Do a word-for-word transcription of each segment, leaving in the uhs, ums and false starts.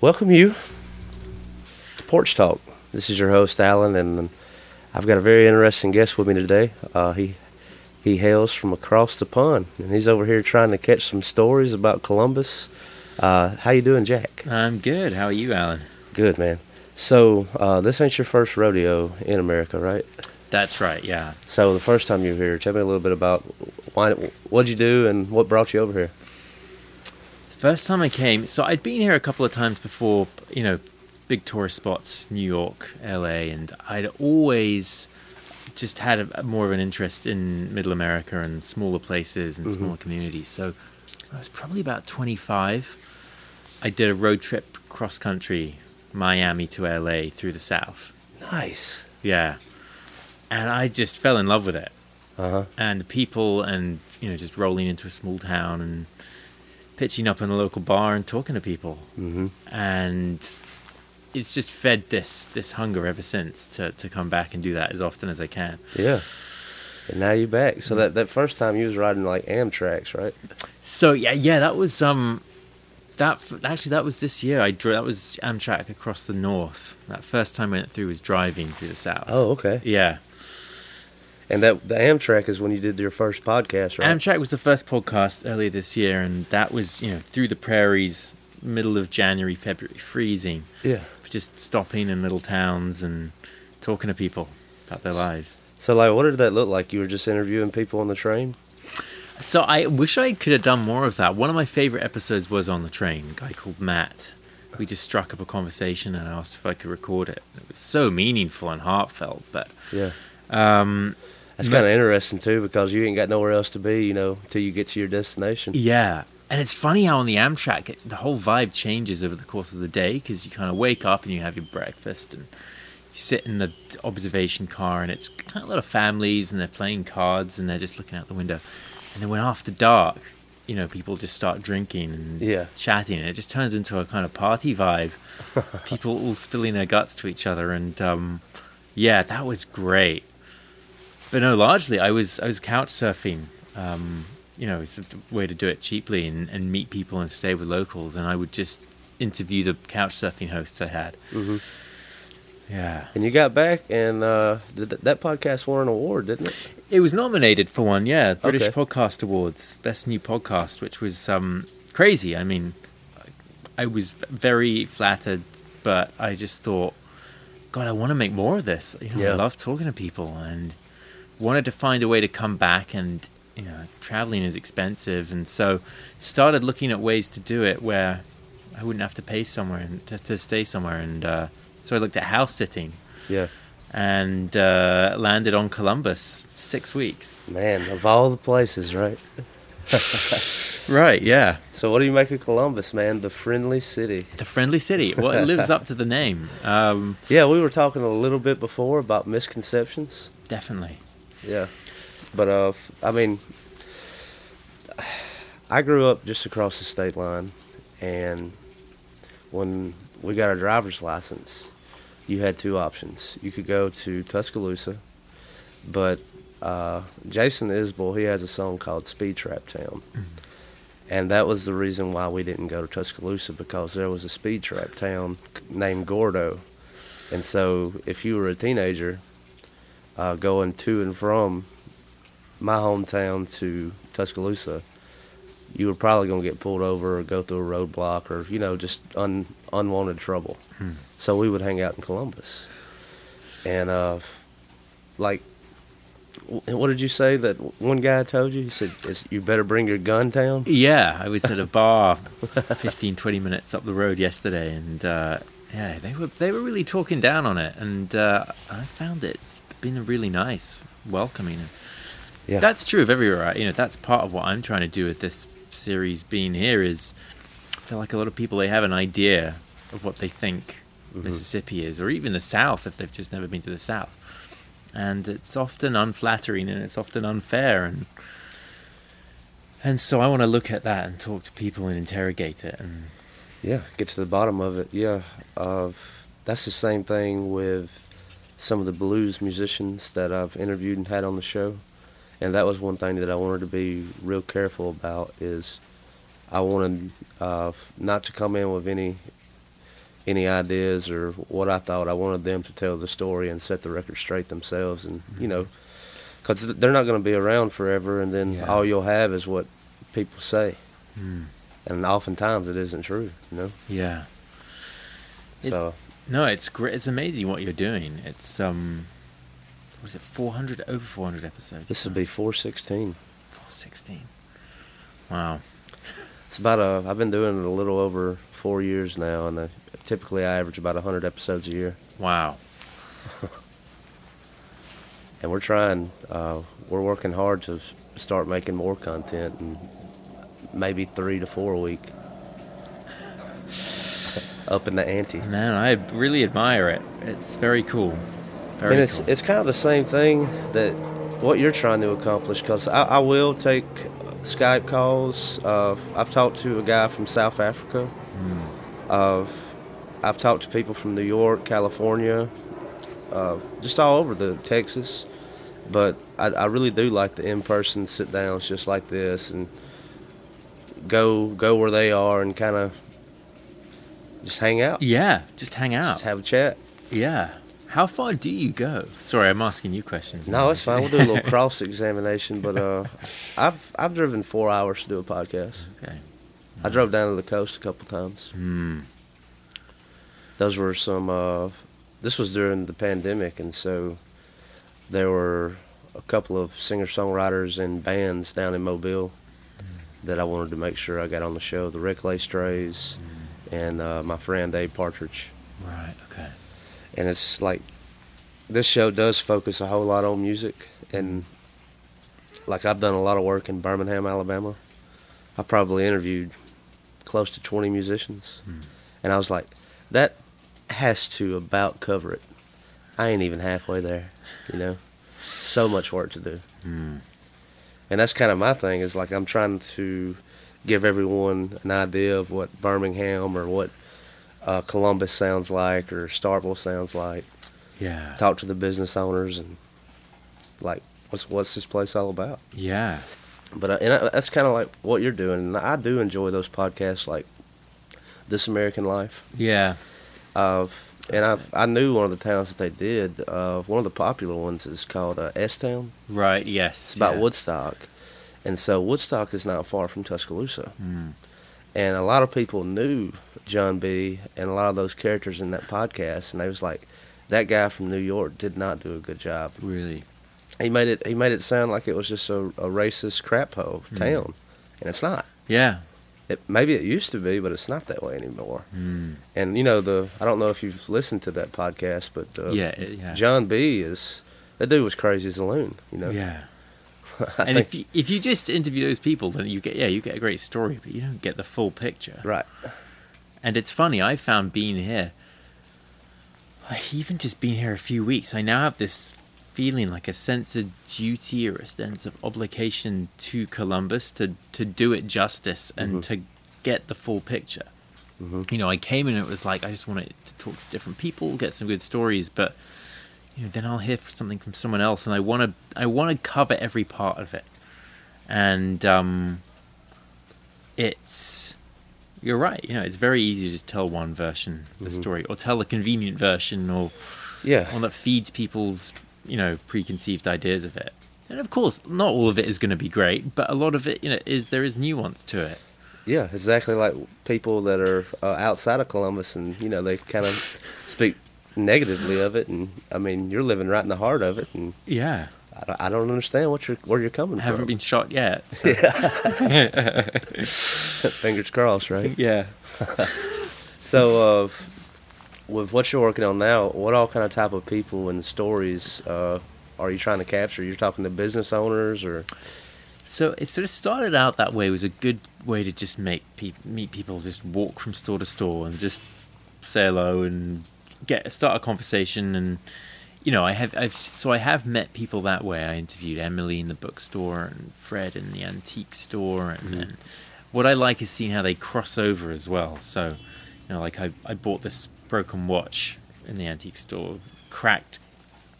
Welcome you to Porch Talk. This is your host, Alan, and I've got a very interesting guest with me today. Uh, he he hails from across the pond, and he's over here trying to catch some stories about Columbus. Uh, how you doing, Jack? I'm good. How are you, Alan? Good, man. So uh, this ain't your first rodeo in America, right? That's right, yeah. So the first time you were here, tell me a little bit about why, what'd you do and what brought you over here? First time I came, so I'd been here a couple of times before, you know, big tourist spots, New York, L A, and I'd always just had a, more of an interest in Middle America and smaller places and mm-hmm. smaller communities. So I was probably about twenty-five. I did a road trip cross-country, Miami to L A through the South. Nice. Yeah. And I just fell in love with it. Uh-huh. And the people and, you know, just rolling into a small town and pitching up in a local bar and talking to people. Mm-hmm. And it's just fed this this hunger ever since to, to come back and do that as often as I can. Yeah. And now you're back. So that, that first time you was riding like Amtrak's, right? So yeah, yeah, that was um that actually that was this year. I drove that was Amtrak across the north. That first time I went through was driving through the south. Oh, okay. Yeah. And that the Amtrak is when you did your first podcast, right? Amtrak was the first podcast earlier this year, and that was, you know, through the prairies, middle of January, February, freezing. Yeah. Just stopping in little towns and talking to people about their lives. So, like, what did that look like? You were just interviewing people on the train? So I wish I could have done more of that. One of my favorite episodes was on the train, a guy called Matt. We just struck up a conversation, and I asked if I could record it. It was so meaningful and heartfelt, but... yeah. Um... That's kind of interesting, too, because you ain't got nowhere else to be, you know, till you get to your destination. Yeah. And it's funny how on the Amtrak, it, the whole vibe changes over the course of the day, because you kind of wake up and you have your breakfast and you sit in the observation car, and it's kind of a lot of families, and they're playing cards, and they're just looking out the window. And then when after dark, you know, people just start drinking and yeah. chatting, and it just turns into a kind of party vibe. People all spilling their guts to each other. And, um, yeah, that was great. But no, largely I was I was couch surfing. Um, you know, it's a way to do it cheaply and, and meet people and stay with locals. And I would just interview the couch surfing hosts I had. Mm-hmm. Yeah. And you got back, and uh, th- that podcast won an award, didn't it? It was nominated for one, yeah. British okay. Podcast Awards, Best New Podcast, which was um, crazy. I mean, I was very flattered, but I just thought, God, I want to make more of this. You know, yeah. I love talking to people, and wanted to find a way to come back, and you know, traveling is expensive, and so started looking at ways to do it where I wouldn't have to pay somewhere and to, to stay somewhere, and uh, so I looked at house sitting. Yeah. And uh, landed on Columbus, six weeks. Man, of all the places, right? Right, yeah. So what do you make of Columbus, man? The friendly city. The friendly city. Well, it lives up to the name. Um, yeah, we were talking a little bit before about misconceptions. Definitely. Yeah, but uh, I mean, I grew up just across the state line, and when we got our driver's license, you had two options. You could go to Tuscaloosa, but uh, Jason Isbell, he has a song called Speed Trap Town, mm-hmm. and that was the reason why we didn't go to Tuscaloosa, because there was a speed trap town named Gordo, and so if you were a teenager... Uh, going to and from my hometown to Tuscaloosa, you were probably going to get pulled over or go through a roadblock or, you know, just un, unwanted trouble. Hmm. So we would hang out in Columbus. And, uh, like, what did you say that one guy told you? He said, you better bring your gun down? Yeah, I was at a bar fifteen, twenty minutes up the road yesterday, and, uh, yeah, they were they were really talking down on it, and uh, I found it. It's been really nice, welcoming. Yeah. That's true of everywhere. You know, that's part of what I'm trying to do with this series being here is I feel like a lot of people, they have an idea of what they think mm-hmm. Mississippi is, or even the South if they've just never been to the South. And it's often unflattering and it's often unfair. And and so I want to look at that and talk to people and interrogate it. And yeah, get to the bottom of it, yeah. Uh, that's the same thing with some of the blues musicians that I've interviewed and had on the show. And that was one thing that I wanted to be real careful about is I wanted uh, not to come in with any any ideas or what I thought. I wanted them to tell the story and set the record straight themselves. And, you know, because they're not going to be around forever, and then yeah. all you'll have is what people say. Mm. And oftentimes it isn't true, you know? Yeah. So. It's, no, it's great. It's amazing what you're doing. It's, um... what is it, four hundred, over four hundred episodes? This would be four sixteen. four sixteen. Wow. It's about a, I've been doing it a little over four years now, and I, typically I average about one hundred episodes a year. Wow. And we're trying, uh, we're working hard to start making more content, and maybe three to four a week. Up in the ante. Man, I really admire it. It's very cool. Very and it's cool. It's kind of the same thing that what you're trying to accomplish, because I, I will take Skype calls. Uh, I've talked to a guy from South Africa. Mm. Uh, I've talked to people from New York, California, uh, just all over the Texas. But I, I really do like the in-person sit-downs just like this and go go where they are and kind of just hang out. Yeah, just hang out. Just have a chat. Yeah. How far do you go? Sorry, I'm asking you questions. No, it's fine. We'll do a little cross-examination, but uh, I've I've driven four hours to do a podcast. Okay. I drove down to the coast a couple times. Hmm. Those were some. Uh, this was during the pandemic, and so there were a couple of singer-songwriters and bands down in Mobile mm. that I wanted to make sure I got on the show. The Reckless Strays mm. and uh, my friend Abe Partridge. Right. Okay. And it's like, this show does focus a whole lot on music. And like, I've done a lot of work in Birmingham, Alabama. I probably interviewed close to twenty musicians. Mm. And I was like, that has to about cover it. I ain't even halfway there, you know? So much work to do. Mm. And that's kind of my thing, is like, I'm trying to give everyone an idea of what Birmingham or what Uh, Columbus sounds like, or Starkville sounds like. Yeah. Talk to the business owners and like, what's what's this place all about? Yeah. But uh, and I, that's kind of like what you're doing, and I do enjoy those podcasts, like This American Life. Yeah. Uh, and I I knew one of the towns that they did. Uh, one of the popular ones is called uh, S Town. Right. Yes. It's about yeah. Woodstock, and so Woodstock is not far from Tuscaloosa. Mm. And a lot of people knew John B. and a lot of those characters in that podcast, and they was like, that guy from New York did not do a good job. Really? He made it He made it sound like it was just a, a racist crap hole mm. town, and it's not. Yeah. It, maybe it used to be, but it's not that way anymore. Mm. And, you know, the I don't know if you've listened to that podcast, but uh, yeah, it, yeah. John B. is, that dude was crazy as a loon, you know? Yeah. And if you, if you just interview those people, then you get yeah you get a great story, but you don't get the full picture. Right. And it's funny, I found being here, even just being here a few weeks, I now have this feeling like a sense of duty or a sense of obligation to Columbus to, to do it justice and mm-hmm. to get the full picture. Mm-hmm. You know, I came in and it was like, I just wanted to talk to different people, get some good stories, but... You know, then I'll hear something from someone else, and I want to. I want to cover every part of it, and um, it's. You're right. You know, it's very easy to just tell one version of the mm-hmm. story, or tell a convenient version, or yeah, one that feeds people's you know preconceived ideas of it. And of course, not all of it is going to be great, but a lot of it, you know, is there is nuance to it. Yeah, exactly, like people that are uh, outside of Columbus, and, you know, they kind of speak negatively of it. And, I mean, you're living right in the heart of it. And yeah. I don't, I don't understand what you're, where you're coming I from. I haven't been shot yet. So. Yeah. Fingers crossed, right? Yeah. So, uh, with what you're working on now, what all kind of type of people and stories uh, are you trying to capture? You're talking to business owners or... So it sort of started out that way. It was a good way to just make pe- meet people, just walk from store to store and just say hello and get start a conversation. And you know, I have I've, so I have met people that way. I interviewed Emily in the bookstore and Fred in the antique store, and, mm-hmm. and what I like is seeing how they cross over as well. So you know, like I I bought this broken watch in the antique store, cracked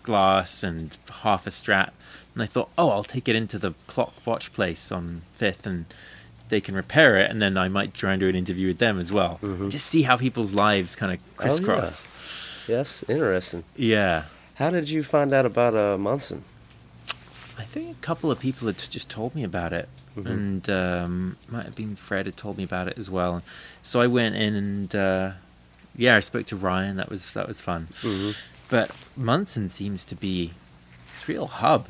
glass and half a strap. And I thought, oh, I'll take it into the clock watch place on fifth and they can repair it. And then I might try and do an interview with them as well. Mm-hmm. Just see how people's lives kind of crisscross. Oh, yeah. Yes, interesting. Yeah. How did you find out about uh, Munson? I think a couple of people had just told me about it. Mm-hmm. And um, might have been Fred had told me about it as well. So I went in and, uh, yeah, I spoke to Ryan. That was, that was fun. Mm-hmm. But Munson seems to be its real hub.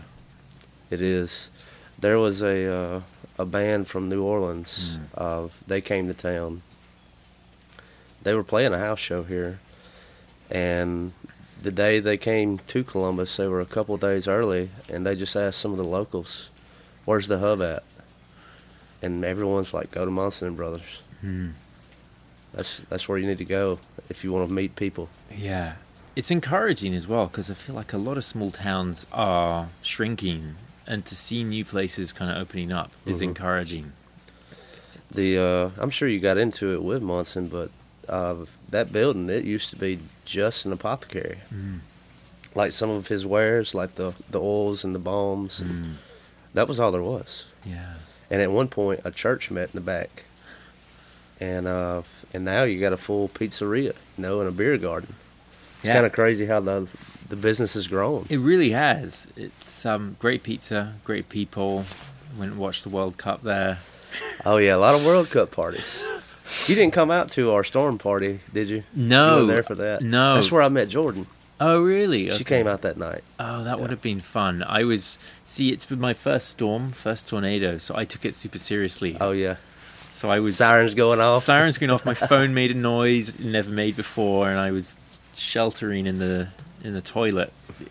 It is. There was a uh, a band from New Orleans. Mm. Uh, they came to town. They were playing a house show here, and the day they came to Columbus, they were a couple of days early, and they just asked some of the locals, "Where's the hub at?" And everyone's like, "Go to Munson and Brothers." Mm. That's that's where you need to go if you want to meet people. Yeah, it's encouraging as well because I feel like a lot of small towns are shrinking. And to see new places kind of opening up is mm-hmm. encouraging. It's the uh, I'm sure you got into it with Munson, but uh, that building, it used to be just an apothecary. Mm. Like some of his wares, like the, the oils and the balms. Mm. And that was all there was. Yeah. And at one point, a church met in the back. And uh, and now you got a full pizzeria, you know, and a beer garden. It's yeah. kind of crazy how the... The business has grown. It really has. It's um, great pizza, great people. Went and watched the World Cup there. Oh, yeah, a lot of World Cup parties. You didn't come out to our Storm party, did you? No. You were there for that. No. That's where I met Jordan. Oh, really? She okay. came out that night. Oh, that yeah. would have been fun. I was... See, it's been my first storm, first tornado, so I took it super seriously. Oh, yeah. So I was... Sirens going off. Sirens going off. My phone made a noise it never made before, and I was sheltering in the... in the toilet.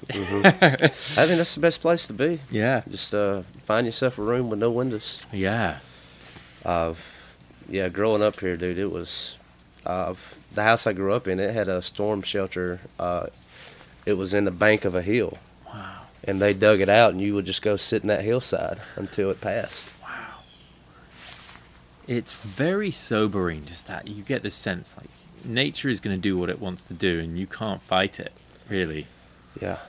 Mm-hmm. I think that's the best place to be. Yeah. Just uh, find yourself a room with no windows. Yeah. Uh, yeah, growing up here, dude, it was... Uh, the house I grew up in, it had a storm shelter. Uh, it was in the bank of a hill. Wow. And they dug it out, and you would just go sit in that hillside until it passed. Wow. It's very sobering, just that. You get this sense, like, nature is going to do what it wants to do, and you can't fight it. Really? Yeah.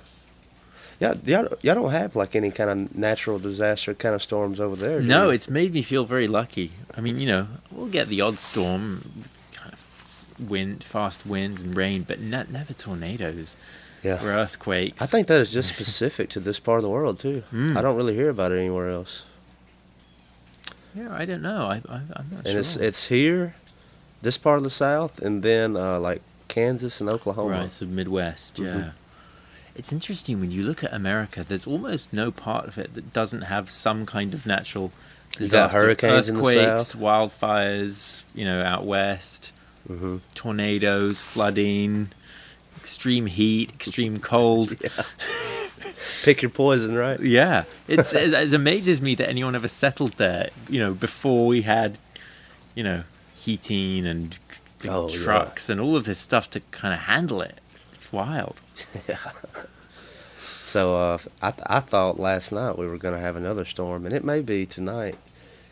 Yeah, y'all, y'all don't have, like, any kind of natural disaster kind of storms over there, do No, you? It's made me feel very lucky. I mean, you know, we'll get the odd storm, kind of wind, fast winds and rain, but not, never tornadoes yeah. or earthquakes. I think that is just specific to this part of the world, too. Mm. I don't really hear about it anywhere else. Yeah, I don't know. I, I, I'm not and sure. And it's, it's here, this part of the South, and then, uh, like, Kansas and Oklahoma. Right, so Midwest, yeah. Mm-hmm. It's interesting when you look at America, there's almost no part of it that doesn't have some kind of natural disaster. You got hurricanes in the South. Earthquakes, wildfires, you know, out west, mm-hmm. tornadoes, flooding, extreme heat, extreme cold. Yeah. Pick your poison, right? Yeah. It's, it, it amazes me that anyone ever settled there, you know, before we had, you know, heating and... Oh, trucks yeah. and all of this stuff to kind of handle it. It's wild. Yeah. So uh, I, th- I thought last night we were going to have another storm, and it may be tonight.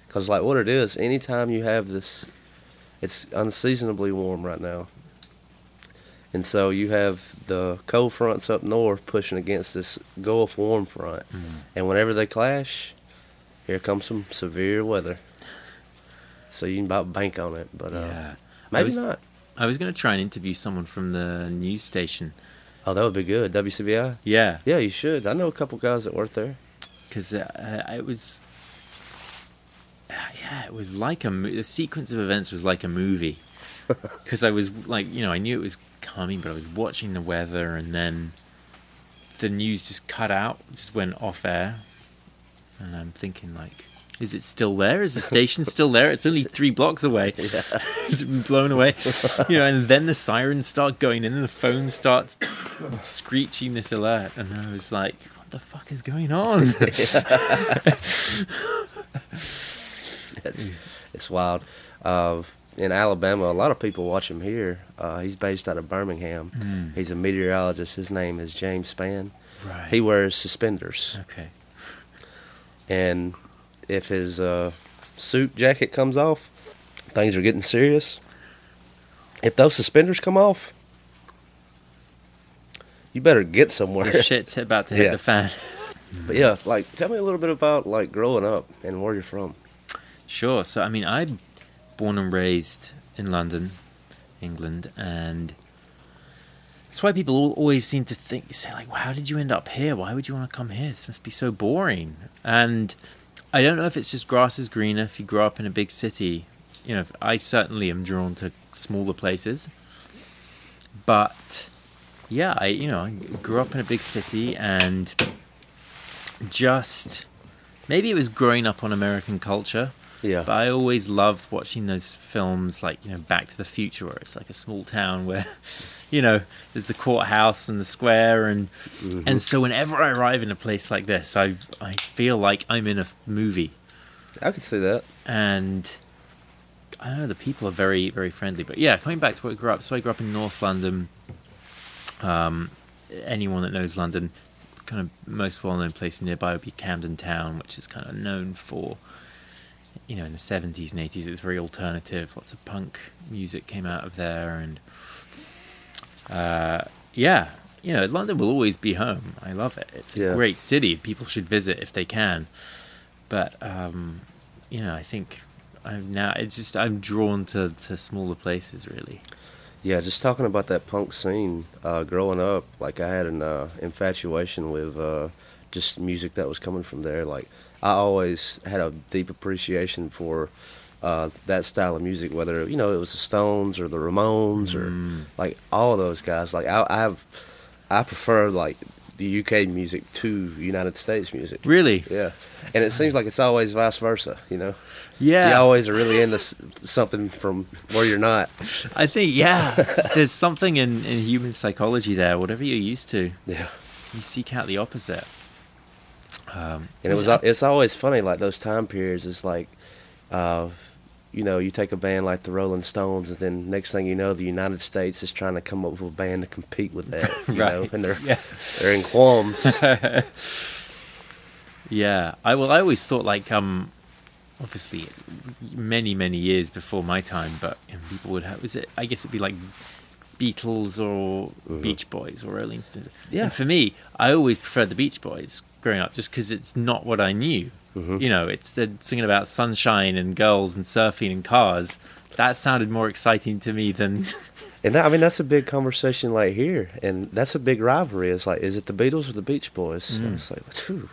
Because, like, what it is, anytime you have this, it's unseasonably warm right now. And so you have the cold fronts up north pushing against this Gulf warm front. Mm. And whenever they clash, here comes some severe weather. So you can about bank on it. But, uh, yeah. Maybe I was, not. I was going to try and interview someone from the news station. Oh, that would be good. W C B I? Yeah. Yeah, you should. I know a couple guys that work there. because uh, it was, uh, yeah, it was like a mo- the sequence of events was like a movie, because I was like, you know, I knew it was coming, but I was watching the weather, and then the news just cut out, just went off air, and I'm thinking like, is it still there? Is the station still there? It's only three blocks away. Yeah. It's been blown away. You know, and then the sirens start going in and the phone starts screeching this alert. And I was like, what the fuck is going on? it's, it's wild. Uh, in Alabama, a lot of people watch him here. Uh, he's based out of Birmingham. Mm. He's a meteorologist. His name is James Spann. Right. He wears suspenders. Okay. And if his uh, suit jacket comes off, things are getting serious. If those suspenders come off, you better get somewhere. Your shit's about to hit yeah. the fan. But yeah, like, tell me a little bit about, like, growing up and where you're from. Sure. So, I mean, I'm born and raised in London, England, and that's why people always seem to think, say, like, well, how did you end up here? Why would you want to come here? This must be so boring. And I don't know if it's just grass is greener if you grow up in a big city. You know, I certainly am drawn to smaller places. But, yeah, I, you know, I grew up in a big city, and just, maybe it was growing up on American culture. Yeah. But I always loved watching those films like, you know, Back to the Future, where it's like a small town where, you know, there's the courthouse and the square. And mm-hmm. and so whenever I arrive in a place like this, I I feel like I'm in a movie. I could see that. And I don't know, the people are very, very friendly. But yeah, coming back to where I grew up. So I grew up in North London. Um, anyone that knows London, kind of most well-known place nearby would be Camden Town, which is kind of known for, you know, in the seventies and eighties, it was very alternative. Lots of punk music came out of there, and uh, yeah, you know, London will always be home. I love it. It's a yeah. great city. People should visit if they can. But um, you know, I think I'm now. It's just I'm drawn to, to smaller places, really. Yeah, just talking about that punk scene. Uh, growing up, like I had an uh, infatuation with uh, just music that was coming from there, like. I always had a deep appreciation for uh, that style of music, whether, you know, it was the Stones or the Ramones mm. or, like, all those guys. Like, I I've, I prefer, like, the U K music to United States music. Really? Yeah. That's and it funny. Seems like it's always vice versa, you know? Yeah. You always are really into something from where you're not. I think, yeah. There's something in, in human psychology there, whatever you're used to. Yeah. You seek out the opposite. Um, and it was it's always funny, like those time periods, it's like, uh, you know, you take a band like the Rolling Stones, and then next thing you know, the United States is trying to come up with a band to compete with that, you right. know, and they're, yeah. they're in qualms. yeah, I, well, I always thought, like, um, obviously, many, many years before my time, but you know, people would have, was it, I guess it would be like Beatles or mm-hmm. Beach Boys or Rolling Stones. Yeah. And for me, I always preferred the Beach Boys growing up, just because it's not what I knew. Mm-hmm. You know, it's the singing about sunshine and girls and surfing and cars. That sounded more exciting to me than... and that, I mean, that's a big conversation like here, and that's a big rivalry. It's like, is it the Beatles or the Beach Boys? Mm. And it's like, phew,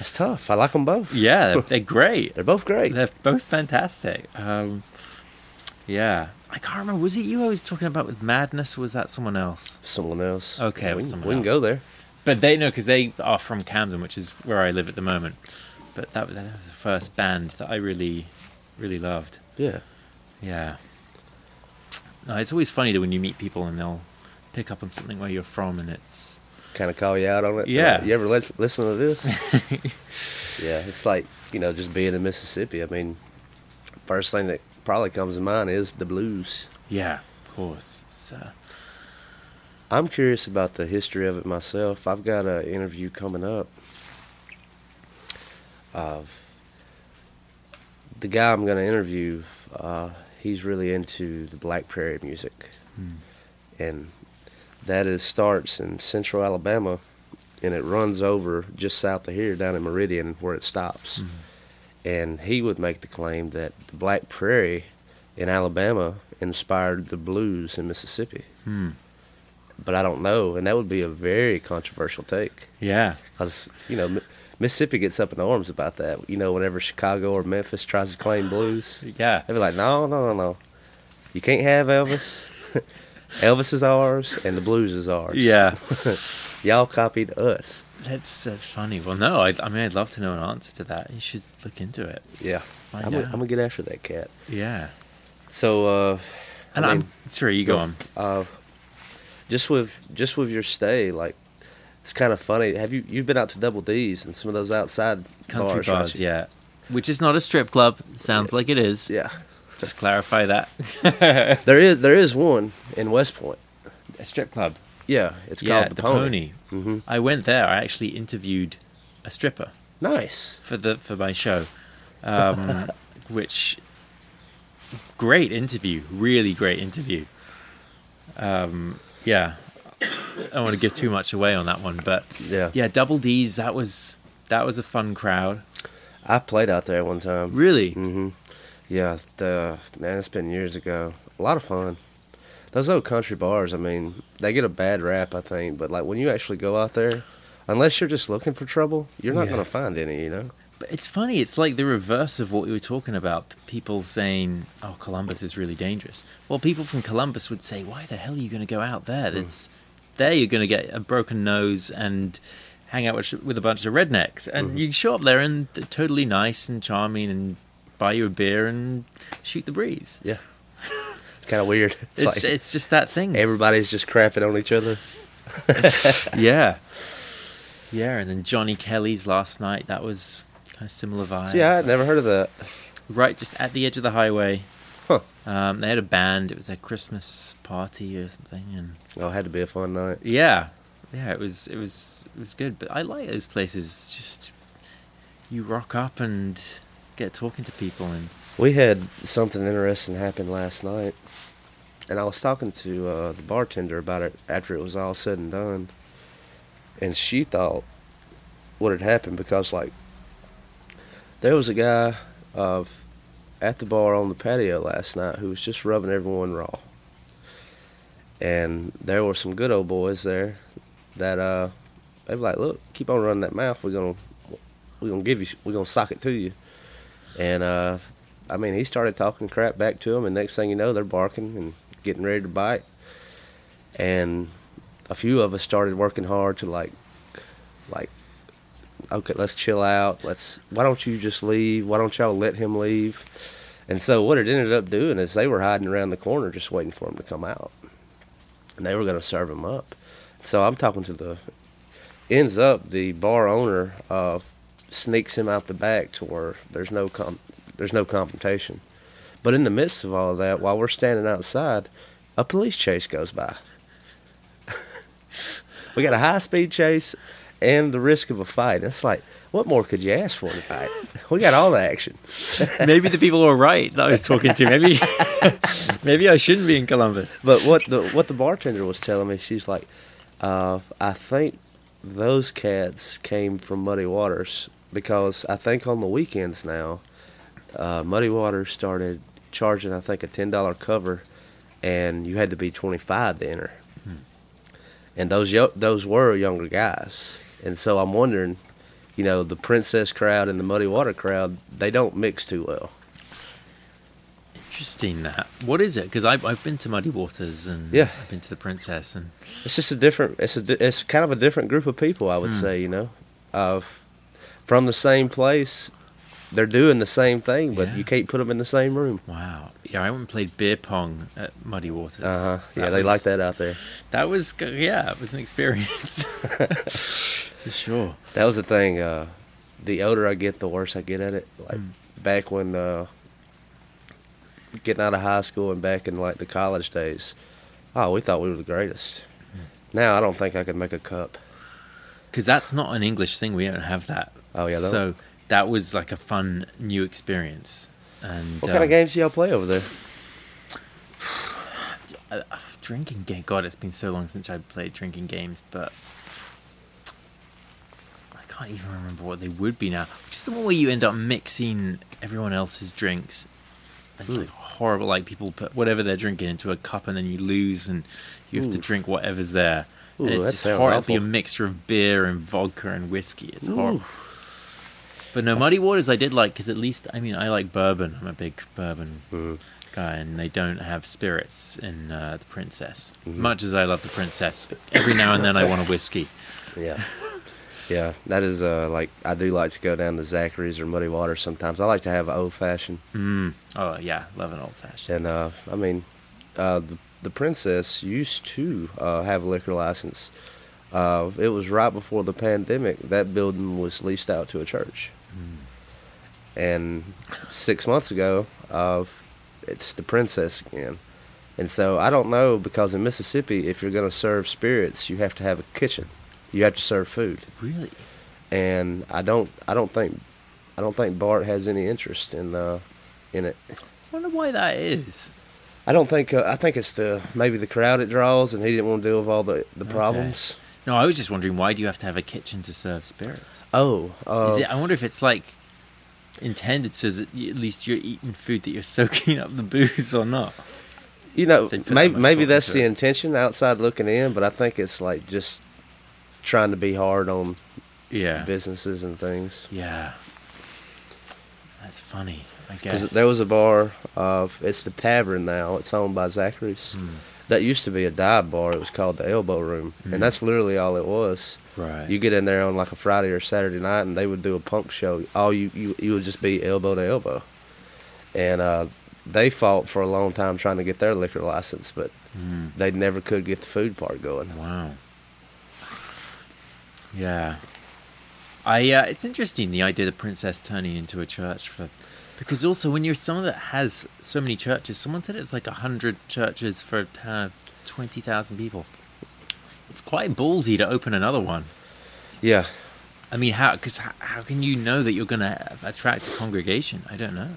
that's tough. I like them both. Yeah, they're, they're great. They're both great. They're both fantastic. Um, yeah. I can't remember, was it you I was talking about with Madness, or was that someone else? Someone else. Okay, yeah, we, someone we can else. Go there. But they know, because they are from Camden, which is where I live at the moment. But that was the first band that I really, really loved. Yeah. Yeah. No, it's always funny that when you meet people and they'll pick up on something where you're from, and it's... kind of call you out on it. Yeah. You ever listen to this? yeah, it's like, you know, just being in Mississippi. I mean, first thing that probably comes to mind is the blues. Yeah, of course. It's... Uh, I'm curious about the history of it myself. I've got an interview coming up of the guy I'm going to interview. Uh, he's really into the Black Prairie music. Mm. And that is starts in central Alabama, and it runs over just south of here down in Meridian where it stops. Mm. And he would make the claim that the Black Prairie in Alabama inspired the blues in Mississippi. Mm. But I don't know, and that would be a very controversial take. Yeah. Because, you know, Mississippi gets up in arms about that. You know, whenever Chicago or Memphis tries to claim blues, yeah, they be like, no, no, no, no, you can't have Elvis. Elvis is ours, and the blues is ours. Yeah, y'all copied us. That's that's funny. Well, no, I, I mean, I'd love to know an answer to that. You should look into it. Yeah, I'm gonna, I'm gonna get after that cat. Yeah. So, uh, and I mean, I'm sorry, you go on. Uh, just with just with your stay, like. It's kind of funny. Have you you've been out to Double D's and some of those outside country bars? bars yeah, which is not a strip club. Sounds yeah. like it is. Yeah, just clarify that. there is there is one in West Point. A strip club. Yeah, it's yeah, called the, the Pony. Pony. Mm-hmm. I went there. I actually interviewed a stripper. Nice for the for my show, um, which great interview, really great interview. Um, yeah. I don't want to give too much away on that one, but yeah, yeah, Double D's. That was that was a fun crowd. I played out there one time. Really? Mm-hmm. Yeah, the, man, it's been years ago. A lot of fun. Those old country bars. I mean, they get a bad rap, I think, but like when you actually go out there, unless you're just looking for trouble, you're not yeah. going to find any. You know. But it's funny. It's like the reverse of what we were talking about. People saying, "Oh, Columbus is really dangerous." Well, people from Columbus would say, "Why the hell are you going to go out there?" That's mm. there you're going to get a broken nose and hang out with, with a bunch of rednecks. And mm-hmm. you show up there and they're totally nice and charming and buy you a beer and shoot the breeze. Yeah. It's kind of weird. It's, it's, like, it's just that thing. Everybody's just crapping on each other. yeah. Yeah, and then Johnny Kelly's last night, that was kind of similar vibe. Yeah, I'd never heard of that. Right, just at the edge of the highway. Huh. Um, they had a band. It was a Christmas party or something, and oh, it had to be a fun night. Yeah, yeah. It was. It was. It was good. But I like those places. Just you rock up and get talking to people. And we had something interesting happen last night, and I was talking to uh, the bartender about it after it was all said and done, and she thought what had happened because like there was a guy of. Uh, at the bar on the patio last night who was just rubbing everyone raw. And there were some good old boys there that uh they were like, look, keep on running that mouth, we're gonna we're gonna give you we're gonna sock it to you. And uh I mean he started talking crap back to them, and next thing you know they're barking and getting ready to bite. And a few of us started working hard to like like okay, let's chill out. Let's. Why don't you just leave? Why don't y'all let him leave? And so what it ended up doing is they were hiding around the corner just waiting for him to come out. And they were going to serve him up. So I'm talking to the... Ends up, the bar owner uh, sneaks him out the back to where there's no com- there's no confrontation. But in the midst of all of that, while we're standing outside, a police chase goes by. We got a high-speed chase... and the risk of a fight. It's like, what more could you ask for in a fight? We got all the action. Maybe the people were right that I was talking to. Maybe maybe I shouldn't be in Columbus. But what the what the bartender was telling me, she's like, uh, I think those cats came from Muddy Waters because I think on the weekends now, uh, Muddy Waters started charging, I think, a ten dollars cover, and you had to be twenty-five to enter. Hmm. And those yo- those were younger guys. And so I'm wondering, you know, the Princess crowd and the Muddy Water crowd, they don't mix too well. Interesting that. What is it? Because I've, I've been to Muddy Waters and yeah. I've been to the Princess. And it's just a different, it's a, it's kind of a different group of people, I would mm. say, you know. Uh, from the same place, they're doing the same thing, but yeah. you can't put them in the same room. Wow. Yeah, I went and played beer pong at Muddy Waters. Uh-huh. Yeah, that they was, like that out there. That was, yeah, it was an experience. For sure. That was the thing. Uh, the older I get, the worse I get at it. Like mm. back when, uh, getting out of high school and back in like the college days, oh, we thought we were the greatest. Mm. Now I don't think I could make a cup. Because that's not an English thing. We don't have that. Oh, yeah. So that was like a fun, new experience. And, what uh, kind of games do y'all play over there? A, a drinking game. God, it's been so long since I played drinking games, but I can't even remember what they would be now. Just the one where you end up mixing everyone else's drinks. It's like horrible. Like people put whatever they're drinking into a cup, and then you lose, and you have Ooh. to drink whatever's there. Ooh, and it's just horrible. Awful. A mixture of beer and vodka and whiskey. It's Ooh. horrible. But no, Muddy Waters I did like, because at least, I mean, I like bourbon. I'm a big bourbon mm. guy, and they don't have spirits in uh, The Princess. Mm. Much as I love The Princess, every now and then I want a whiskey. Yeah. Yeah, that is, uh, like, I do like to go down to Zachary's or Muddy Waters sometimes. I like to have an old-fashioned. Mm. Oh, yeah, love an old-fashioned. And, uh, I mean, uh, the, the Princess used to uh, have a liquor license. Uh, it was right before the pandemic. That building was leased out to a church. Mm. And six months ago, uh, it's the Princess again. And so I don't know, because in Mississippi, if you're going to serve spirits, you have to have a kitchen. You have to serve food. Really? And I don't I don't think I don't think Bart has any interest in uh in it. I wonder why that is. I don't think uh, I think it's the maybe the crowd it draws, and he didn't want to deal with all the, the okay. problems. No, I was just wondering, why do you have to have a kitchen to serve spirits? Oh, uh, is it, I wonder if it's like intended so that you, at least you're eating food that you're soaking up the booze or not. You know, maybe that maybe that's the it. intention outside looking in, but I think it's like just trying to be hard on yeah. businesses and things. Yeah. That's funny, I guess. 'Cause there was a bar, of, it's the Tavern now. It's owned by Zachary's. Mm. That used to be a dive bar. It was called the Elbow Room. Mm. And that's literally all it was. Right. You get in there on like a Friday or Saturday night, and they would do a punk show. All you, you, you would just be elbow to elbow. And uh, they fought for a long time trying to get their liquor license, but mm. they never could get the food part going. Wow. Yeah, I. Uh, it's interesting, the idea of the Princess turning into a church for, because also when you're someone that has so many churches, someone said it's like a hundred churches for uh, twenty thousand people. It's quite ballsy to open another one. Yeah, I mean, how? Because how, how can you know that you're going to attract a congregation? I don't know.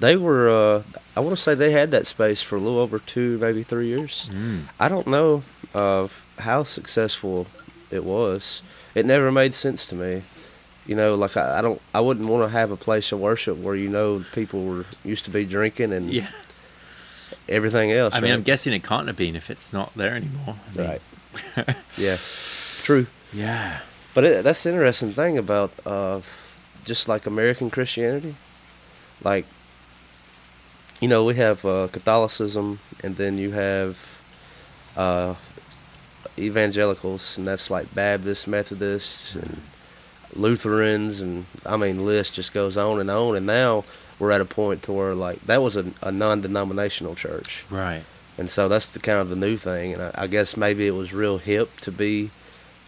They were. Uh, I want to say they had that space for a little over two, maybe three years. Mm. I don't know of how successful it was. It never made sense to me. You know, like I, I don't, I wouldn't want to have a place of worship where, you know, people were used to be drinking and yeah. everything else. I right? mean, I'm guessing it can't have been if it's not there anymore. I mean. Right. Yeah. True. Yeah. But it, that's the interesting thing about uh, just like American Christianity. Like, you know, we have uh, Catholicism, and then you have uh, evangelicals, and that's like Baptists, Methodists, and Lutherans, and I mean, list just goes on and on. And now we're at a point to where, like, that was a, a non-denominational church, right? And so that's the kind of the new thing. And I, I guess maybe it was real hip to be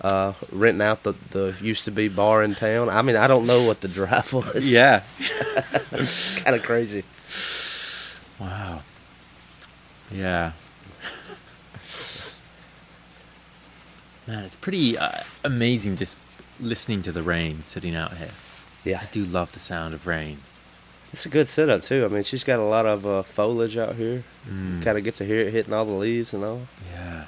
uh, renting out the, the used to be bar in town. I mean, I don't know what the drive was. Yeah, kind of crazy. Wow. Yeah. Man, it's pretty uh, amazing just listening to the rain sitting out here. Yeah. I do love the sound of rain. It's a good setup, too. I mean, she's got a lot of uh, foliage out here. Mm. Kind of get to hear it hitting all the leaves and all. Yeah.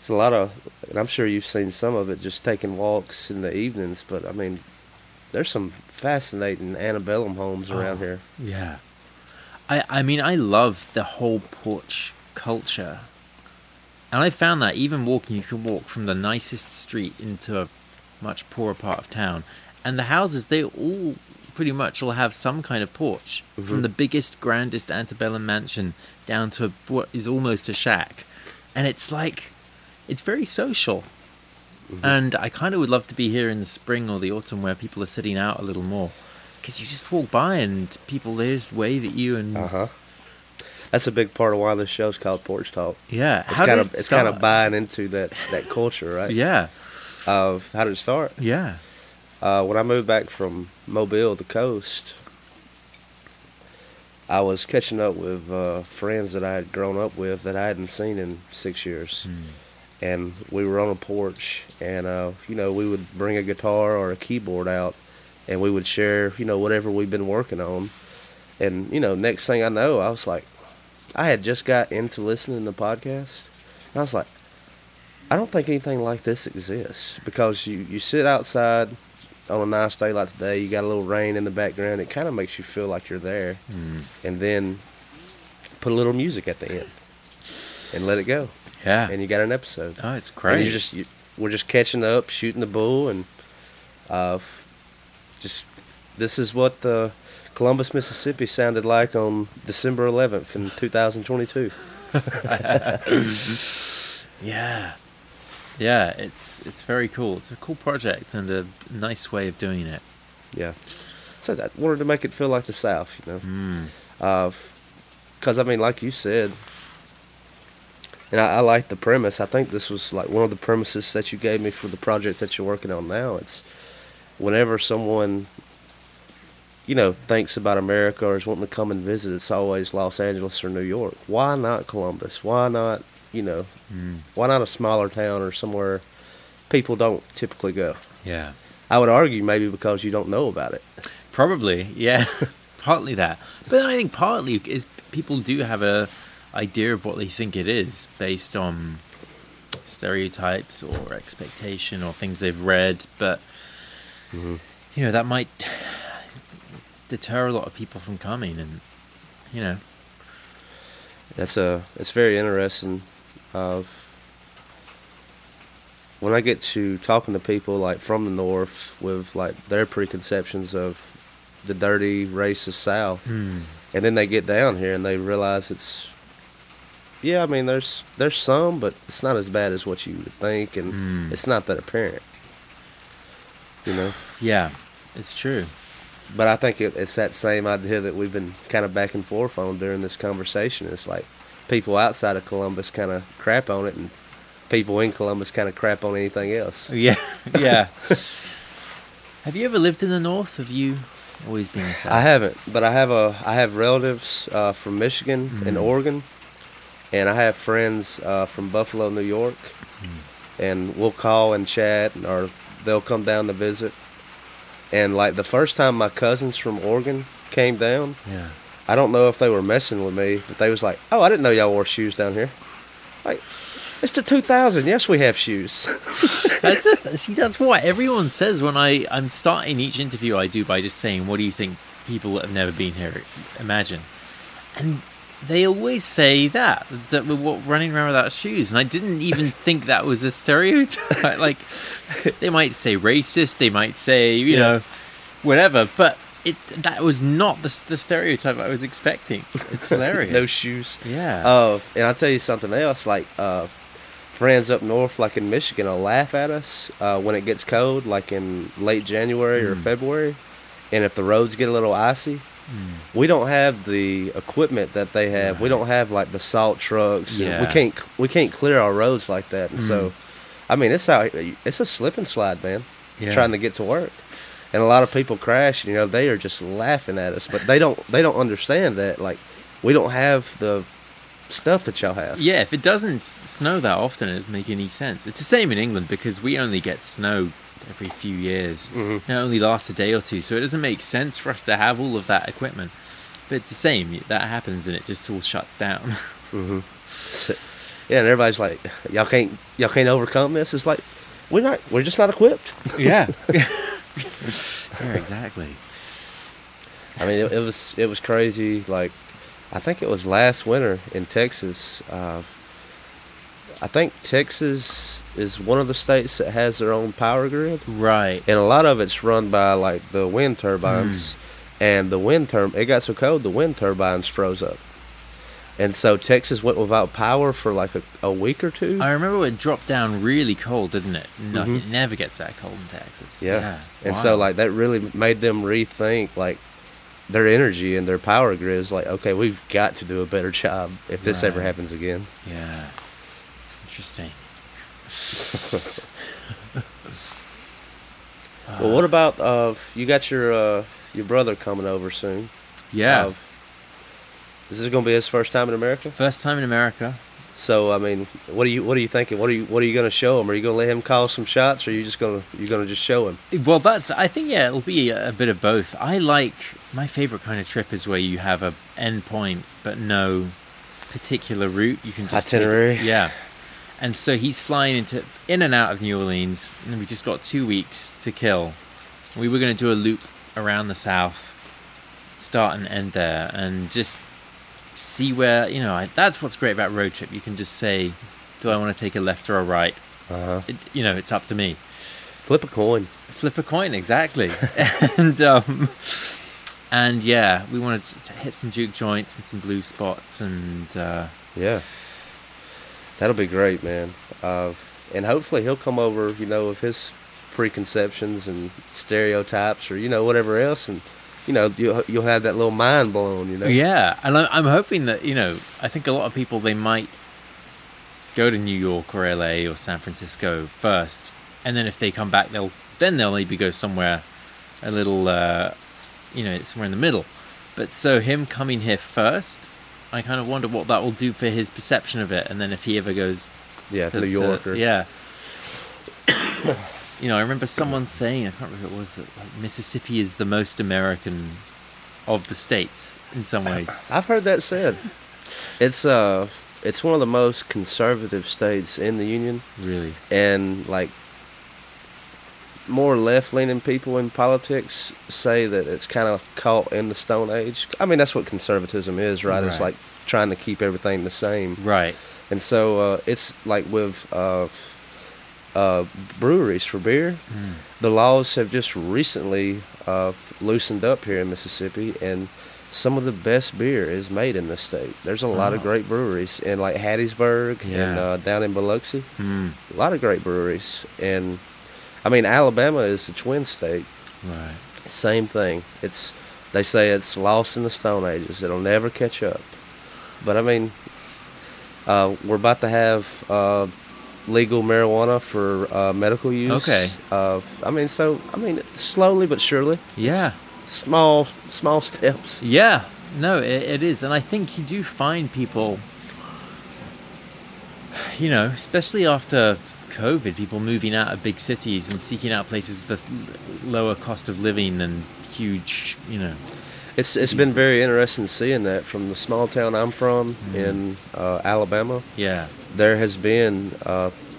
It's a lot of, and I'm sure you've seen some of it, just taking walks in the evenings. But, I mean, there's some fascinating antebellum homes oh, around here. Yeah. I, I mean, I love the whole porch culture. And I found that even walking, you can walk from the nicest street into a much poorer part of town. And the houses, they all pretty much all have some kind of porch. Mm-hmm. From the biggest, grandest antebellum mansion down to what is almost a shack. And it's like, it's very social. Mm-hmm. And I kind of would love to be here in the spring or the autumn where people are sitting out a little more. Because you just walk by and people, they just wave at you and... Uh-huh. That's a big part of why this show's called Porch Talk. Yeah. It's kind of it it's kind of buying into that, that culture, right? Yeah. Of how did it start? Yeah. Uh, when I moved back from Mobile, the coast, I was catching up with uh, friends that I had grown up with that I hadn't seen in six years. Mm. And we were on a porch, and, uh, you know, we would bring a guitar or a keyboard out, and we would share, you know, whatever we'd been working on. And, you know, next thing I know, I was like, I had just got into listening to podcasts, and I was like, I don't think anything like this exists, because you, you sit outside on a nice day like today, you got a little rain in the background, it kind of makes you feel like you're there, mm. and then put a little music at the end, and let it go. Yeah. And you got an episode. Oh, it's crazy. And you're just, you, we're just catching up, shooting the bull, and Uh, just this is what the Columbus, Mississippi sounded like on December eleventh in two thousand twenty-two. Yeah. Yeah, it's it's very cool. It's a cool project and a nice way of doing it. Yeah. So I wanted to make it feel like the South, you know. Mm. Uh, because, I mean, like you said, and I, I like the premise. I think this was like one of the premises that you gave me for the project that you're working on now. It's whenever someone, you know, thinks about America or is wanting to come and visit, it's always Los Angeles or New York. Why not Columbus? Why not, you know, mm. why not a smaller town or somewhere people don't typically go? Yeah. I would argue maybe because you don't know about it. Probably, yeah. Partly that. But I think partly is people do have a idea of what they think it is based on stereotypes or expectation or things they've read. But, mm-hmm. you know, that might deter a lot of people from coming. And, you know. That's a, it's very interesting. Uh, when I get to talking to people, like, from the North with, like, their preconceptions of the dirty, racist South, mm. and then they get down here and they realize it's, yeah, I mean, there's there's some, but it's not as bad as what you would think, and mm. it's not that apparent, you know? Yeah, it's true. But I think it, it's that same idea that we've been kind of back and forth on during this conversation. It's like people outside of Columbus kind of crap on it, and people in Columbus kind of crap on anything else. Yeah, yeah. Have you ever lived in the North? Have you... Always been inside. I haven't, but I have a I have relatives uh, from Michigan mm. and Oregon, and I have friends uh, from Buffalo, New York, mm. and we'll call and chat, and, or they'll come down to visit. And like the first time my cousins from Oregon came down, yeah, I don't know if they were messing with me, but they was like, "Oh, I didn't know y'all wore shoes down here." Like, it's the two thousand. Yes, we have shoes. that's a, see, that's what everyone says when I, I'm starting each interview I do by just saying, what do you think people that have never been here imagine? And they always say that, that we're running around without shoes. And I didn't even think that was a stereotype. Like, they might say racist. They might say, you yeah. know, whatever. But it that was not the, the stereotype I was expecting. It's hilarious. No shoes. Yeah. Oh, uh, and I'll tell you something else. Like... uh friends up north, like in Michigan, will laugh at us uh, when it gets cold, like in late January mm. or February, and if the roads get a little icy, mm. we don't have the equipment that they have. Yeah. We don't have like the salt trucks. Yeah. And we can't we can't clear our roads like that. And mm. so, I mean, it's out, it's a slip and slide, man. Yeah. Trying to get to work, and a lot of people crash. And, you know, they are just laughing at us, but they don't they don't understand that like we don't have the stuff that y'all have. Yeah, if it doesn't snow that often, it doesn't make any sense. It's the same in England because we only get snow every few years. Mm-hmm. It only lasts a day or two, so it doesn't make sense for us to have all of that equipment. But it's the same. That happens and it just all shuts down. Mm-hmm. So, yeah, and everybody's like, y'all can't y'all can't overcome this. It's like, we're not. We're just not equipped. Yeah. Yeah, exactly. I mean, it, it was it was crazy, like, I think it was last winter in Texas. Uh, I think Texas is one of the states that has their own power grid. Right. And a lot of it's run by, like, the wind turbines. Mm. And the wind tur- it got so cold, the wind turbines froze up. And so Texas went without power for, like, a, a week or two. I remember it dropped down really cold, didn't it? No, mm-hmm. It never gets that cold in Texas. Yeah. yeah. And wow. so, like, that really made them rethink, like, their energy and their power grid. Is like, okay, we've got to do a better job if this right. ever happens again. Yeah. It's interesting. uh, well, what about, uh, you got your uh, your brother coming over soon. Yeah. Uh, is this going to be his first time in America? First time in America. So, I mean, what are you what are you thinking? What are you what are you going to show him? Are you going to let him call some shots, or are you just going to you going to just show him? Well, that's I think yeah, it'll be a, a bit of both. I like my favorite kind of trip is where you have a end point but no particular route. You can just itinerary. Take, yeah. And so he's flying into in and out of New Orleans, and we just got two weeks to kill. We were going to do a loop around the South, start and end there, and just see where, you know, I, that's what's great about road trip. You can just say, do I want to take a left or a right? Uh-huh. It, you know, it's up to me. Flip a coin. Flip a coin, exactly. and um, and yeah, we wanted to hit some juke joints and some blue spots, and uh, yeah, that'll be great, man. Uh, and hopefully he'll come over, you know, with his preconceptions and stereotypes, or you know, whatever else, and you know, you'll, you'll have that little mind blown, you know. Yeah, and I'm hoping that, you know, I think a lot of people, they might go to New York or L A or San Francisco first, and then if they come back, they'll then they'll maybe go somewhere a little, uh, you know, somewhere in the middle. But so him coming here first, I kind of wonder what that will do for his perception of it, and then if he ever goes, yeah, to New York, to, or yeah. You know, I remember someone saying, I can't remember who it was, that like, Mississippi is the most American of the states in some ways. I've heard that said. It's uh, it's one of the most conservative states in the Union. Really? And, like, more left-leaning people in politics say that it's kind of caught in the Stone Age. I mean, that's what conservatism is, right? Right. It's, like, trying to keep everything the same. Right. And so uh, it's, like, with... Uh, Uh, breweries for beer. Mm. The laws have just recently uh, loosened up here in Mississippi, and some of the best beer is made in this state. There's a oh. lot of great breweries in like Hattiesburg yeah. and uh, down in Biloxi. Mm. A lot of great breweries. And I mean, Alabama is the twin state. Right. Same thing. It's they say it's lost in the Stone Ages. It'll never catch up. But I mean, uh, we're about to have... Uh, legal marijuana for uh, medical use. Okay. Uh, I mean, so I mean, slowly but surely. Yeah. It's small, small steps. Yeah. No, it, it is, and I think you do find people. You know, especially after COVID, people moving out of big cities and seeking out places with a lower cost of living and huge, you know. It's it's been very interesting seeing that from the small town I'm from mm. in uh, Alabama. Yeah. There has been uh,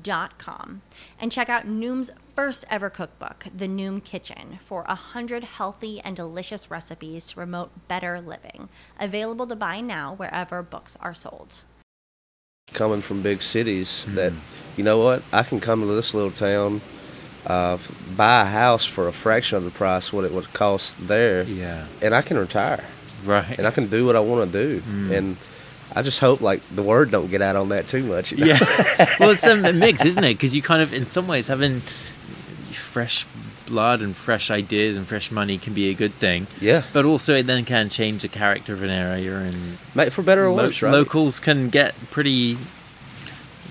dot com. And check out Noom's first ever cookbook, The Noom Kitchen, for one hundred healthy and delicious recipes to promote better living. Available to buy now wherever books are sold. Coming from big cities, mm-hmm. that, you know what, I can come to this little town, uh, buy a house for a fraction of the price what it would cost there, yeah. and I can retire. Right. And I can do what I want to do. Mm. And I just hope, like, the word don't get out on that too much. You know? Yeah. Well, it's a mix, isn't it? Because you kind of, in some ways, having fresh blood and fresh ideas and fresh money can be a good thing. Yeah. But also it then can change the character of an area. And Mate, for better or lo- worse, right? Locals can get pretty,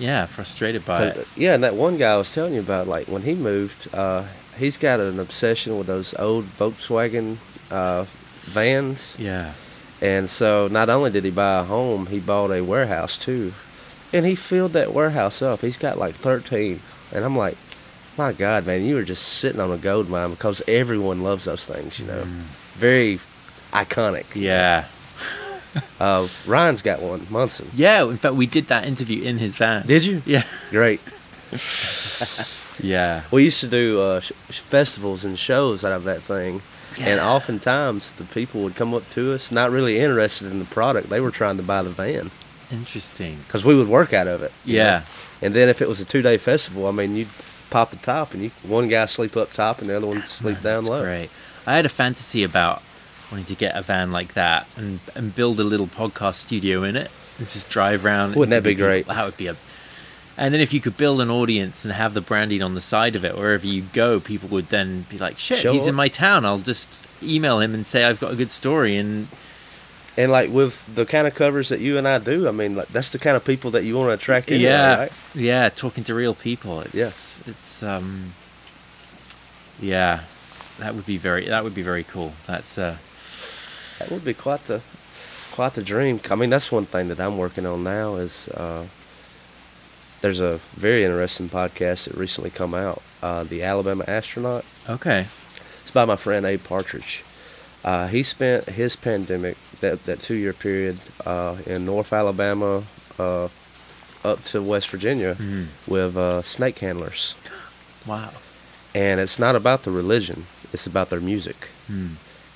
yeah, frustrated by but, it. Yeah, and that one guy I was telling you about, like, when he moved, uh, he's got an obsession with those old Volkswagen uh, vans. Yeah. And so not only did he buy a home, he bought a warehouse too. And he filled that warehouse up. He's got like thirteen. And I'm like, my God, man, you were just sitting on a gold mine because everyone loves those things, you know. Mm. Very iconic. Yeah. uh, Ryan's got one, Munson. Yeah, in fact, we did that interview in his van. Did you? Yeah. Great. Yeah. We used to do uh, sh- festivals and shows out of that thing. Yeah. And oftentimes the people would come up to us, not really interested in the product. They were trying to buy the van. Interesting. Because we would work out of it. Yeah. Know? And then if it was a two-day festival, I mean, you'd pop the top, and you one guy sleep up top, and the other one sleep oh, down that's low. Great. I had a fantasy about wanting to get a van like that and and build a little podcast studio in it and just drive around. Wouldn't that be great? That would be a... And then if you could build an audience and have the branding on the side of it, wherever you go, people would then be like, shit, sure. He's in my town. I'll just email him and say I've got a good story. And and like with the kind of covers that you and I do, I mean, like that's the kind of people that you want to attract anyway, yeah, right? Yeah, talking to real people. It's, yeah. It's, um, yeah, that would be very, that would be very cool. That's, uh, that would be quite the, quite the dream. I mean, that's one thing that I'm working on now is, uh, there's a very interesting podcast that recently come out, uh, the Alabama Astronaut. Okay. It's by my friend Abe Partridge. Uh, he spent his pandemic, that, that two-year period, uh, in North Alabama uh, up to West Virginia mm. with uh, snake handlers. Wow. And it's not about the religion. It's about their music. Mm.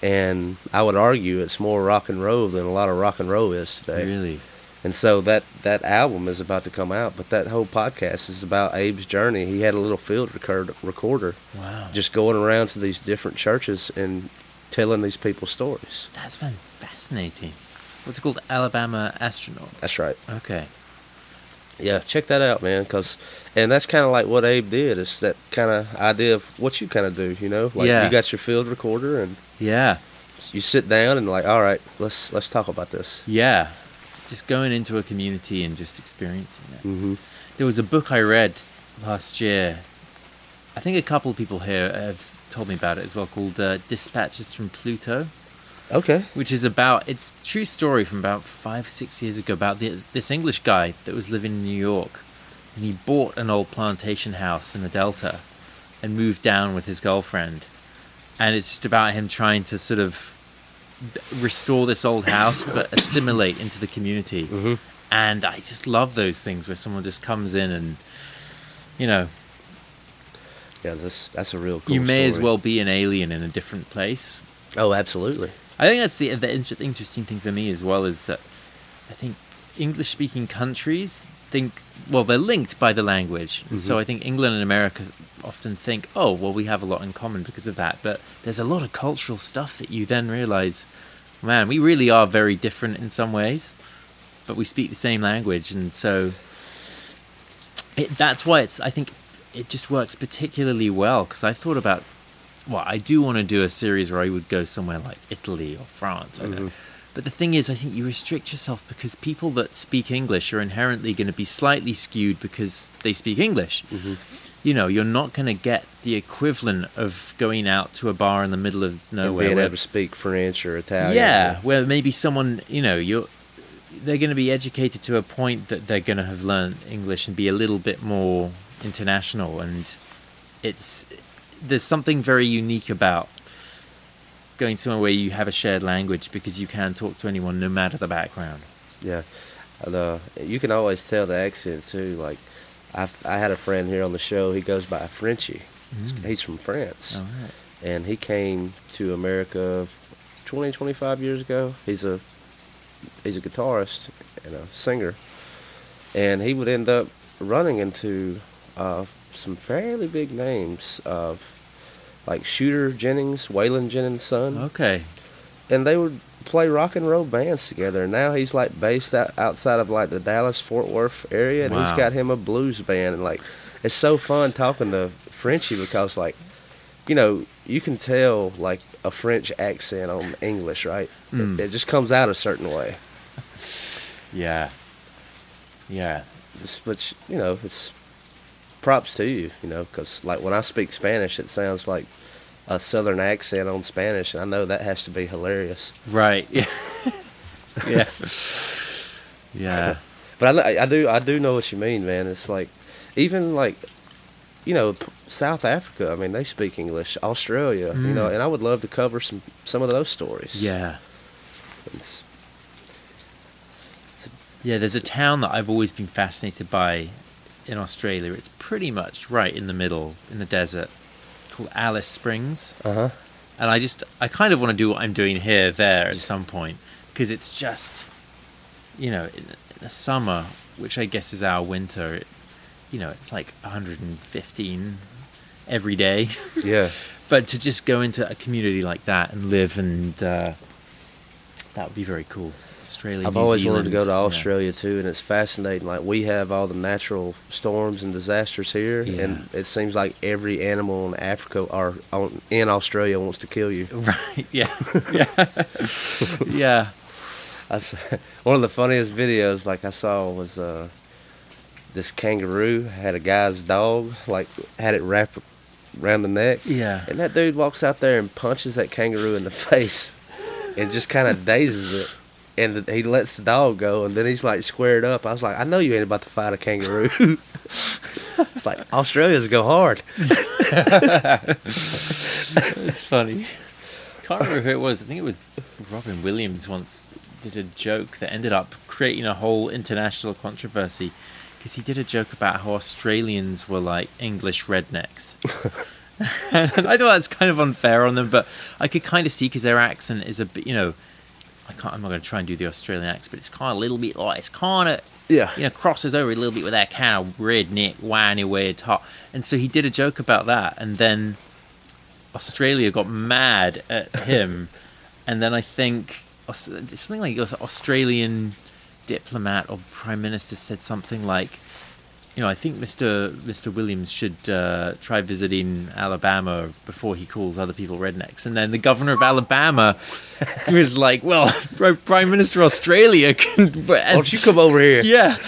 And I would argue it's more rock and roll than a lot of rock and roll is today. Really? And so that, that album is about to come out, but that whole podcast is about Abe's journey. He had a little field record, recorder. Wow. Just going around to these different churches and telling these people stories. That's fascinating. What's it called? Alabama Astronaut? That's right. Okay. Yeah, check that out, man. Cause, and that's kind of like what Abe did. It's that kind of idea of what you kind of do, you know? Like yeah. You got your field recorder and yeah, you sit down and like, all right, let's let's talk about this. Yeah. Just going into a community and just experiencing it. Mm-hmm. There was a book I read last year. I think a couple of people here have told me about it as well, called uh, Dispatches from Pluto. Okay. Which is about, it's a true story from about five, six years ago about the, this English guy that was living in New York. And he bought an old plantation house in the Delta and moved down with his girlfriend. And it's just about him trying to sort of restore this old house but assimilate into the community. Mm-hmm. And I just love those things where someone just comes in and you know yeah that's that's a real cool you may story. As well be an alien in a different place. Oh, absolutely. I think that's the, the inter- interesting thing for me as well is that I think English speaking countries think, well, they're linked by the language. Mm-hmm. So I think England and America often think, oh, well, we have a lot in common because of that. But there's a lot of cultural stuff that you then realize, man, we really are very different in some ways, but we speak the same language. And so it, that's why it's, I think it just works particularly well because I thought about, well, I do want to do a series where I would go somewhere like Italy or France. Mm-hmm. I know. But the thing is, I think you restrict yourself because people that speak English are inherently going to be slightly skewed because they speak English. Mm-hmm. You know, you're not going to get the equivalent of going out to a bar in the middle of nowhere. And being able to speak French or Italian. Yeah, or... where maybe someone, you know, you're they're going to be educated to a point that they're going to have learned English and be a little bit more international. And it's there's something very unique about going somewhere where you have a shared language because you can talk to anyone no matter the background. Yeah. The, you can always tell the accent too. Like, I've, I had a friend here on the show. He goes by Frenchie. Mm. He's from France. All right. And he came to America twenty, twenty-five years ago. He's a he's a guitarist and a singer. And he would end up running into uh, some fairly big names of like Shooter Jennings, Waylon Jennings' son. Okay. And they would play rock and roll bands together. And now he's like based out, outside of like the Dallas-Fort Worth area. And wow. He's got him a blues band. And like, it's so fun talking to Frenchie because like, you know, you can tell like a French accent on English, right? Mm. It, it just comes out a certain way. Yeah. Yeah. It's, but, you know, it's props to you, you know, because like when I speak Spanish, it sounds like a southern accent on Spanish, and I know that has to be hilarious. Right. Yeah. Yeah. Yeah. But I, I do I do know what you mean, man. It's like, even like, you know, South Africa, I mean, they speak English. Australia, mm. you know, and I would love to cover some, some of those stories. Yeah. It's, it's a, yeah, there's a town that I've always been fascinated by in Australia. It's pretty much right in the middle, in the desert, called Alice Springs. Uh-huh. And I just I kind of want to do what I'm doing here there at some point because it's just you know, in the summer, which I guess is our winter, it, you know, it's like one hundred fifteen every day. Yeah. But to just go into a community like that and live, and uh, that would be very cool. Australia, I've New always Zealand, wanted to go to Australia, yeah. too, and it's fascinating. Like, we have all the natural storms and disasters here, yeah. and it seems like every animal in Africa or on, in Australia wants to kill you. Right, yeah. Yeah. Yeah. I saw, one of the funniest videos, like, I saw was uh, this kangaroo had a guy's dog, like, had it wrapped around the neck. Yeah. And that dude walks out there and punches that kangaroo in the face and just kind of dazes it. And he lets the dog go, and then he's, like, squared up. I was like, I know you ain't about to fight a kangaroo. It's like, Australia's go hard. It's funny. Can't remember who it was. I think it was Robin Williams once did a joke that ended up creating a whole international controversy, because he did a joke about how Australians were, like, English rednecks. And I know that's kind of unfair on them, but I could kind of see, because their accent is a bit, you know, I can't, I'm not going to try and do the Australian accent, but it's kind of a little bit like, it's kind of, yeah. you know, crosses over a little bit with that kind of redneck, whiny way of talk. And so he did a joke about that, and then Australia got mad at him. And then I think something like an Australian diplomat or prime minister said something like, you know, I think Mister Mister Williams should uh, try visiting Alabama before he calls other people rednecks. And then the governor of Alabama was like, well, Prime Minister Australia can... And, why don't you come over here? Yeah.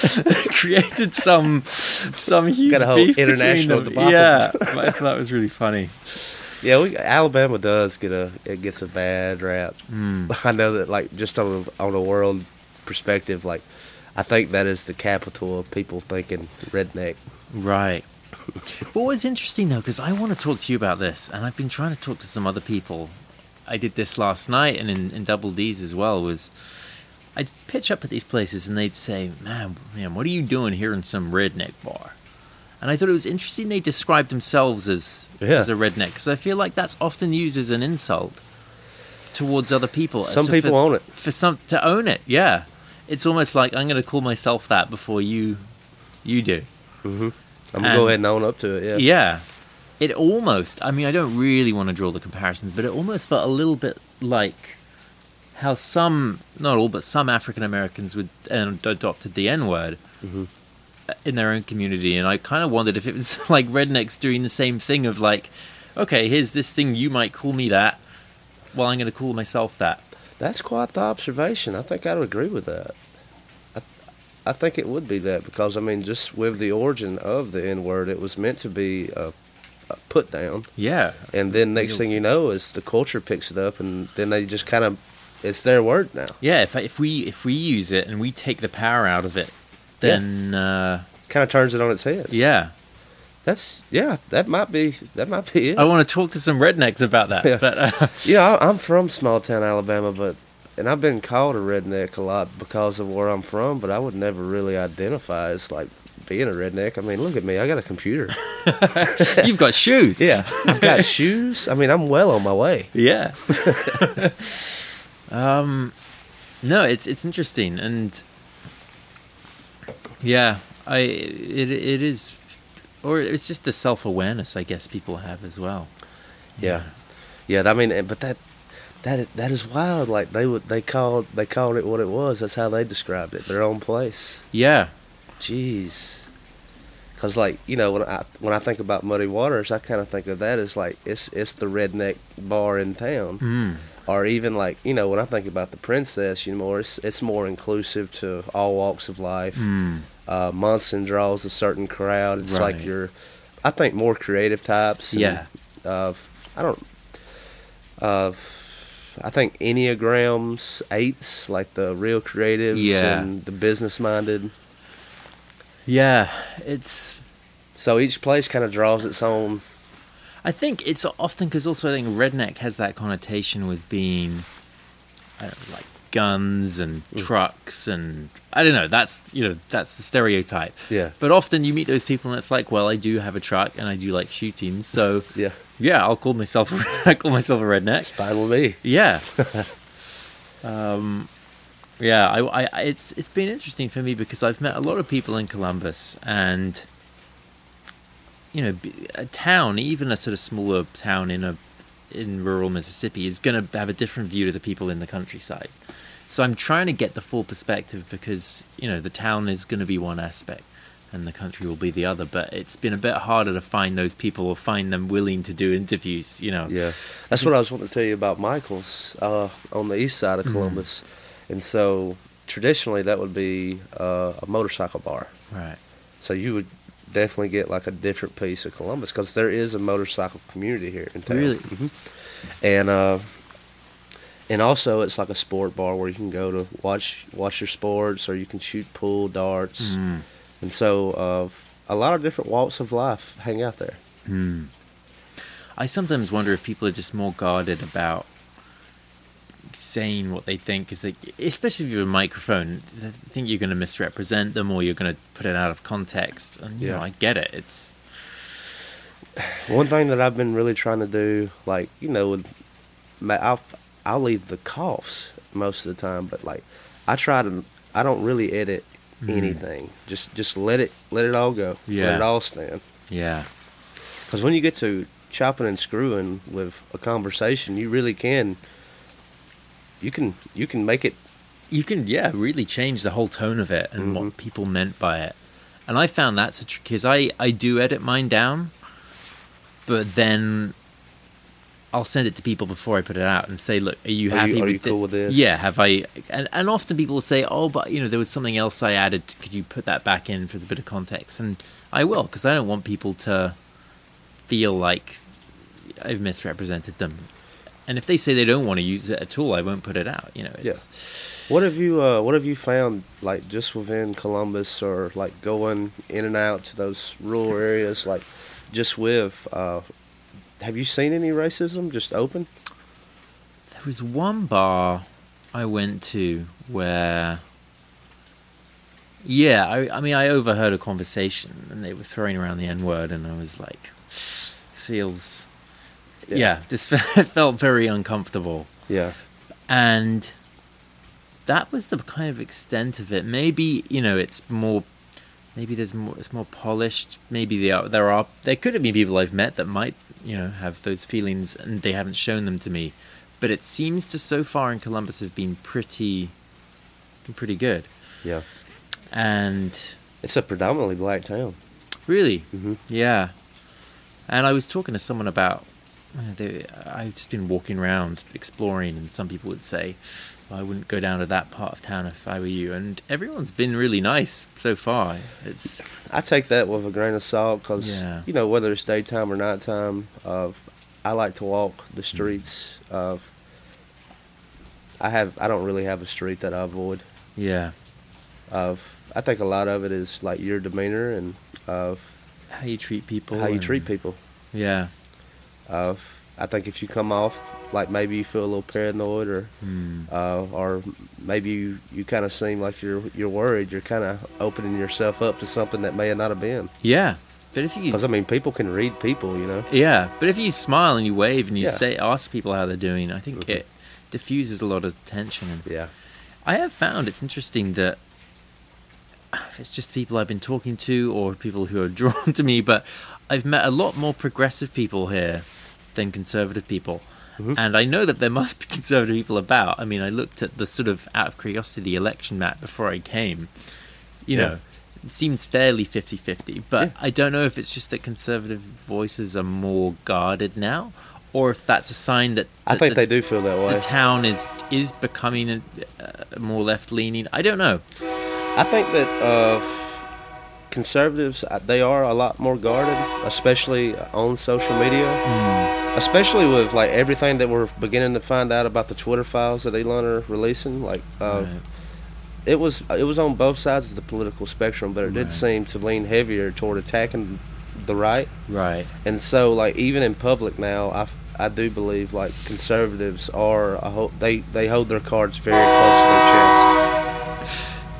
Created some some huge Got a whole beef international between them. Yeah. I thought that was really funny. Yeah, we, Alabama does get a... It gets a bad rap. Mm. I know that, like, just on a, on a world perspective, like, I think that is the capital of people thinking redneck. Right. What was interesting, though, because I want to talk to you about this, and I've been trying to talk to some other people. I did this last night, and in, in Double D's as well, was I'd pitch up at these places, and they'd say, man, man, what are you doing here in some redneck bar? And I thought it was interesting they described themselves as, yeah. as a redneck, because I feel like that's often used as an insult towards other people. Some so people for, own it. For some to own it, yeah. It's almost like, I'm going to call myself that before you you do. Mm-hmm. I'm going to go ahead and own up to it, yeah. Yeah. It almost, I mean, I don't really want to draw the comparisons, but it almost felt a little bit like how some, not all, but some African Americans would and adopted the N-word mm-hmm. in their own community. And I kind of wondered if it was like rednecks doing the same thing of like, okay, here's this thing, you might call me that, well, I'm going to call myself that. That's quite the observation. I think I would agree with that. I, I think it would be that because, I mean, just with the origin of the N-word, it was meant to be a, a put-down. Yeah. And then next thing you know is the culture picks it up, and then they just kind of, it's their word now. Yeah, if if we if we use it and we take the power out of it, then... Yeah. Uh, kind of turns it on its head. Yeah. That's yeah. That might be that might be it. I want to talk to some rednecks about that. Yeah, but, uh, yeah I, I'm from small town Alabama, but and I've been called a redneck a lot because of where I'm from. But I would never really identify as like being a redneck. I mean, look at me. I got a computer. You've got shoes. Yeah, I've got shoes. I mean, I'm well on my way. Yeah. um, no, it's it's interesting, and yeah, I it it is. Or it's just the self-awareness, I guess, people have as well. Yeah, yeah. I mean, but that that that is wild. Like they would, they called they called it what it was. That's how they described it. Their own place. Yeah. Jeez. Because, like, you know, when I when I think about Muddy Waters, I kind of think of that as like it's it's the redneck bar in town, mm. or even like, you know, when I think about the Princess, you know, it's it's more inclusive to all walks of life. Mm. Uh, Munson draws a certain crowd. It's right. like your, I think, more creative types. And, yeah. Uh, I don't. Uh, I think Enneagrams, eights, like the real creatives yeah. and the business-minded. Yeah, it's. So each place kind of draws its own. I think it's often because also I think redneck has that connotation with being, I don't know, like. guns and trucks and I don't know, that's, you know, that's the stereotype. Yeah. But often you meet those people and it's like, well, I do have a truck and I do like shooting, so yeah, yeah, I'll call myself I call myself a redneck. It's fine with me. Yeah. um Yeah, I, I, it's it's been interesting for me because I've met a lot of people in Columbus, and you know, a town, even a sort of smaller town in a in rural Mississippi, is going to have a different view to the people in the countryside. So I'm trying to get the full perspective because, you know, the town is going to be one aspect and the country will be the other. But it's been a bit harder to find those people or find them willing to do interviews, you know. Yeah, that's what I was wanting to tell you about Michael's uh, on the east side of Columbus. Mm-hmm. And so traditionally that would be uh, a motorcycle bar. Right. So you would definitely get like a different piece of Columbus because there is a motorcycle community here in town. Really? Mm-hmm. And uh, and also it's like a sport bar where you can go to watch watch your sports, or you can shoot pool, darts. Mm. And so uh, a lot of different walks of life hang out there. Mm. I sometimes wonder if people are just more guarded about saying what they think, cause they, especially if you have a microphone, they think you're going to misrepresent them or you're going to put it out of context. And, you yeah. know, I get it. It's one thing that I've been really trying to do, like, you know, with my, I'll, I'll leave the coughs most of the time, but like I try to, I don't really edit mm. anything. Just, just let it, let it all go. Yeah. Let it all stand. Yeah. Cause when you get to chopping and screwing with a conversation, you really can You can you can make it... You can, yeah, really change the whole tone of it and mm-hmm. what people meant by it. And I found that's a trick, because I, I do edit mine down, but then I'll send it to people before I put it out and say, look, are you happy are you, are with, you this? Cool with this? Yeah, have I... And, and often people will say, oh, but, you know, there was something else I added. Could you put that back in for a bit of context? And I will, because I don't want people to feel like I've misrepresented them. And if they say they don't want to use it at all, I won't put it out. You know. It's... Yeah. What have you uh, What have you found, like, just within Columbus, or like going in and out to those rural areas, like just with? Uh, have you seen any racism just open? There was one bar I went to where, yeah, I, I mean, I overheard a conversation and they were throwing around the N-word, and I was like, feels. Yeah. yeah, this felt very uncomfortable. Yeah. And that was the kind of extent of it. Maybe, you know, it's more, maybe there's more, it's more polished. Maybe they are, there are, there could have been people I've met that might, you know, have those feelings and they haven't shown them to me. But it seems to, so far in Columbus, have been pretty, been pretty good. Yeah. And it's a predominantly black town. Really? Mm-hmm. Yeah. And I was talking to someone about, I've just been walking around exploring, and some people would say, well, I wouldn't go down to that part of town if I were you, and everyone's been really nice so far. It's I take that with a grain of salt, because yeah. you know, whether it's daytime or nighttime, uh, I like to walk the streets. mm. Of I have I don't really have a street that I avoid. Yeah of I think a lot of it is like your demeanor and of how you treat people how and, you treat people yeah Uh, I think if you come off like maybe you feel a little paranoid, or mm. uh, or maybe you, you kind of seem like you're you're worried, you're kind of opening yourself up to something that may not have been. Yeah, but if you because I mean people can read people, you know. Yeah, but if you smile and you wave and you yeah. say ask people how they're doing, I think mm-hmm. it diffuses a lot of tension. Yeah, I have found it's interesting that if it's just people I've been talking to or people who are drawn to me, but I've met a lot more progressive people here than conservative people. Mm-hmm. And I know that there must be conservative people about. I mean, I looked at the sort of, out of curiosity, the election map before I came. You yeah. know, it seems fairly fifty-fifty. But yeah. I don't know if it's just that conservative voices are more guarded now, or if that's a sign that... I that think the, they do feel that way. The town is is becoming a, uh, more left-leaning. I don't know. I think that... Uh, conservatives, they are a lot more guarded, especially on social media. mm. Especially with like everything that we're beginning to find out about the Twitter files that Elon are releasing, like uh, right. it was it was on both sides of the political spectrum, but it right. did seem to lean heavier toward attacking the right right and so like even in public now, I, I do believe like conservatives are a ho- they they hold their cards very close to their chest.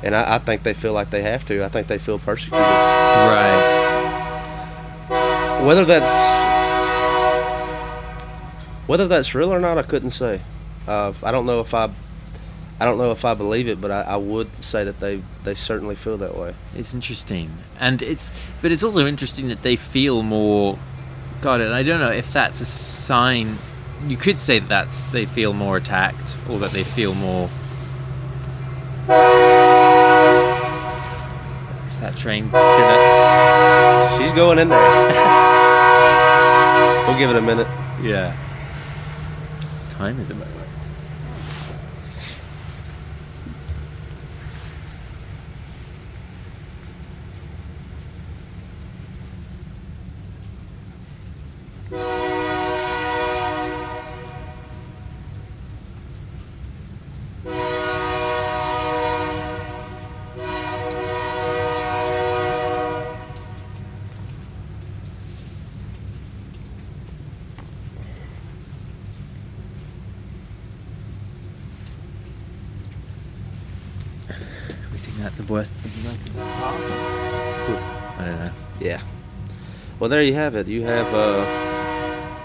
And I, I think they feel like they have to. I think they feel persecuted. Right. Whether that's whether that's real or not, I couldn't say. Uh, I don't know if I I don't know if I believe it, but I, I would say that they, they certainly feel that way. It's interesting. And it's, but it's also interesting that they feel more, God, and I don't know if that's a sign. You could say that that's, they feel more attacked, or that they feel more. Is that train gonna... She's going in there. We'll give it a minute. Yeah. What time is it, by the way? Well, there you have it. You have uh,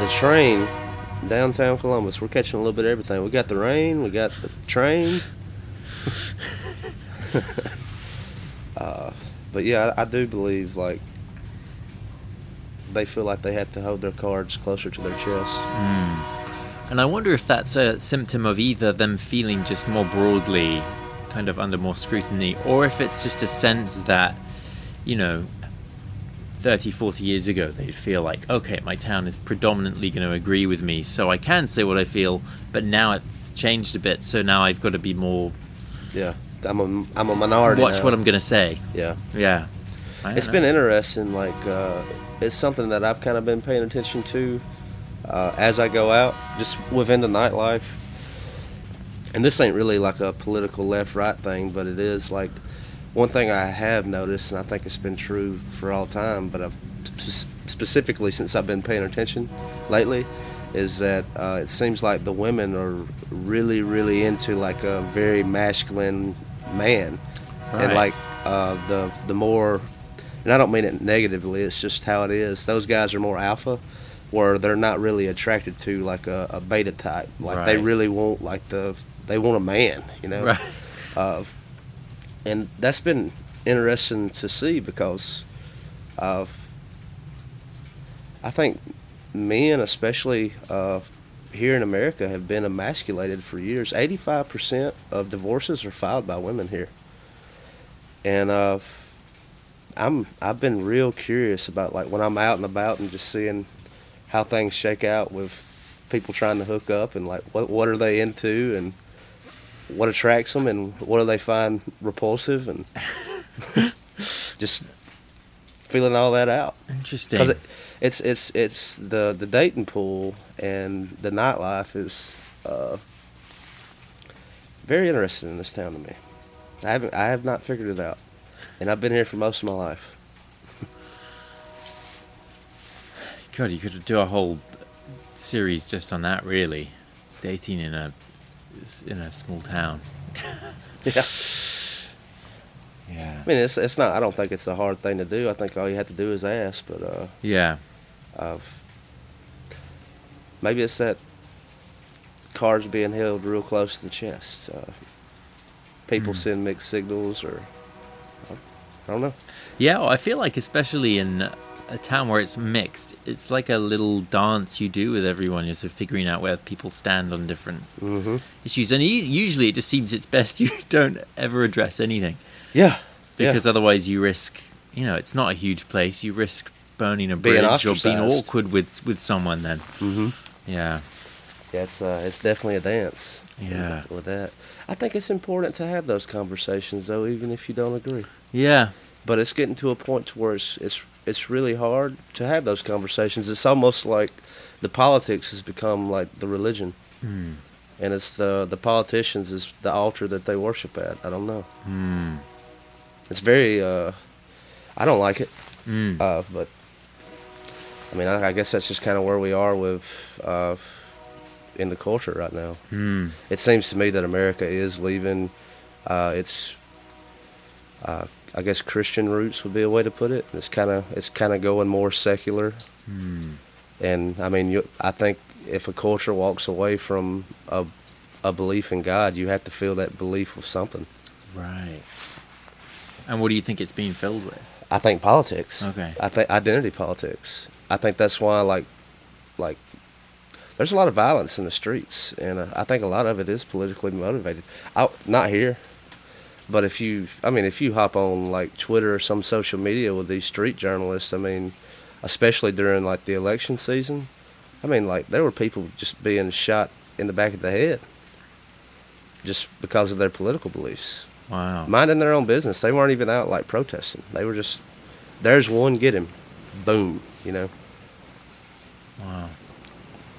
the train, downtown Columbus. We're catching a little bit of everything. We got the rain. We got the train. uh, but, yeah, I, I do believe, like, they feel like they have to hold their cards closer to their chest. Mm. And I wonder if that's a symptom of either them feeling just more broadly kind of under more scrutiny, or if it's just a sense that, you know, thirty, forty years ago, they'd feel like, okay, my town is predominantly going to agree with me, so I can say what I feel, but now it's changed a bit, so now I've got to be more... Yeah, I'm a, I'm a minority Watch now. What I'm going to say. Yeah. Yeah. It's know. been interesting, like, uh, it's something that I've kind of been paying attention to uh, as I go out, just within the nightlife. And this ain't really like a political left-right thing, but it is like... One thing I have noticed, and I think it's been true for all time, but I've sp- specifically since I've been paying attention lately, is that uh, it seems like the women are really, really into like a very masculine man, right. And like uh, the the more, and I don't mean it negatively. It's just how it is. Those guys are more alpha, where they're not really attracted to like a, a beta type. Like right. They really want like the they want a man, you know. Right. Uh, And that's been interesting to see because uh, I think men, especially uh, here in America, have been emasculated for years. eighty-five percent of divorces are filed by women here. And uh, I'm, I've been real curious about, like, when I'm out and about and just seeing how things shake out with people trying to hook up and, like, what what are they into and... what attracts them and what do they find repulsive and just feeling all that out. Interesting. Because it, it's it's it's the the dating pool and the nightlife is uh, very interesting in this town to me. I haven't I have not figured it out, and I've been here for most of my life. God, you could do a whole series just on that, really. Dating in a in a small town. yeah. Yeah. I mean, it's it's not. I don't think it's a hard thing to do. I think all you have to do is ask. But uh, yeah. Uh, maybe it's that cards being held real close to the chest. Uh, people mm. send mixed signals, or uh, I don't know. Yeah, well, I feel like especially in a town where it's mixed, it's like a little dance you do with everyone. You're sort of figuring out where people stand on different mm-hmm. issues, and usually it just seems it's best you don't ever address anything. Yeah, because yeah. otherwise you risk, you know, it's not a huge place. You risk burning a being bridge ostracized. Or being awkward with with someone. Then, mm-hmm. yeah, yeah, it's uh, it's definitely a dance. Yeah, with, with that, I think it's important to have those conversations, though, even if you don't agree. Yeah, but it's getting to a point to where it's it's. It's really hard to have those conversations. It's almost like the politics has become like the religion. Mm. And it's the the politicians is the altar that they worship at. I don't know. Mm. It's very, uh, I don't like it. Mm. Uh, but, I mean, I, I guess that's just kind of where we are with uh, in the culture right now. Mm. It seems to me that America is leaving uh, its... Uh, I guess Christian roots would be a way to put it. It's kind of it's kind of going more secular, mm. and I mean, you, I think if a culture walks away from a a belief in God, you have to fill that belief with something. Right. And what do you think it's being filled with? I think politics. Okay. I think identity politics. I think that's why, like, like, there's a lot of violence in the streets, and uh, I think a lot of it is politically motivated. I, not here, but if you, I mean, if you hop on like Twitter or some social media with these street journalists, I mean, especially during like the election season, I mean, like there were people just being shot in the back of the head just because of their political beliefs. Wow. Minding their own business. They weren't even out like protesting. They were just, there's one, get him. Boom. You know? Wow.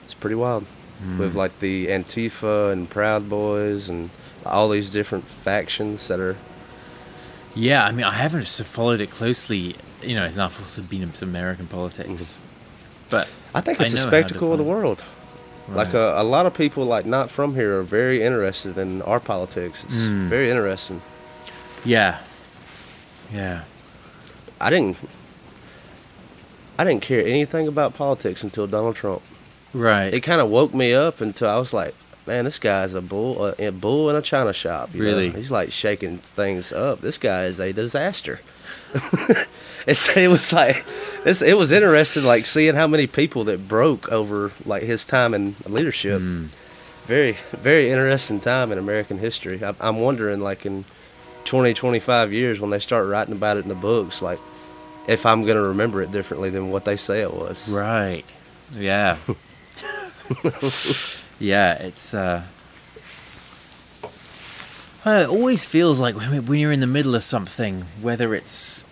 It's pretty wild. Mm. With like the Antifa and Proud Boys and all these different factions that are. Yeah, I mean, I haven't followed it closely, you know, enough also been into American politics. Mm-hmm. But I think it's I a spectacle of the world. Right. Like a, a lot of people, like not from here, are very interested in our politics. It's mm. very interesting. Yeah, yeah. I didn't, I didn't care anything about politics until Donald Trump. Right. It kind of woke me up until I was like, man, this guy's a bull, a, a bull in a china shop. You really? Know? He's like shaking things up. This guy is a disaster. It's, it was like, it's, it was interesting, like seeing how many people that broke over like his time in leadership. Mm. Very, very interesting time in American history. I, I'm wondering, like in twenty, twenty-five years, when they start writing about it in the books, like if I'm gonna remember it differently than what they say it was. Right. Yeah. Yeah. It's. Uh... It always feels like when you're in the middle of something, whether it's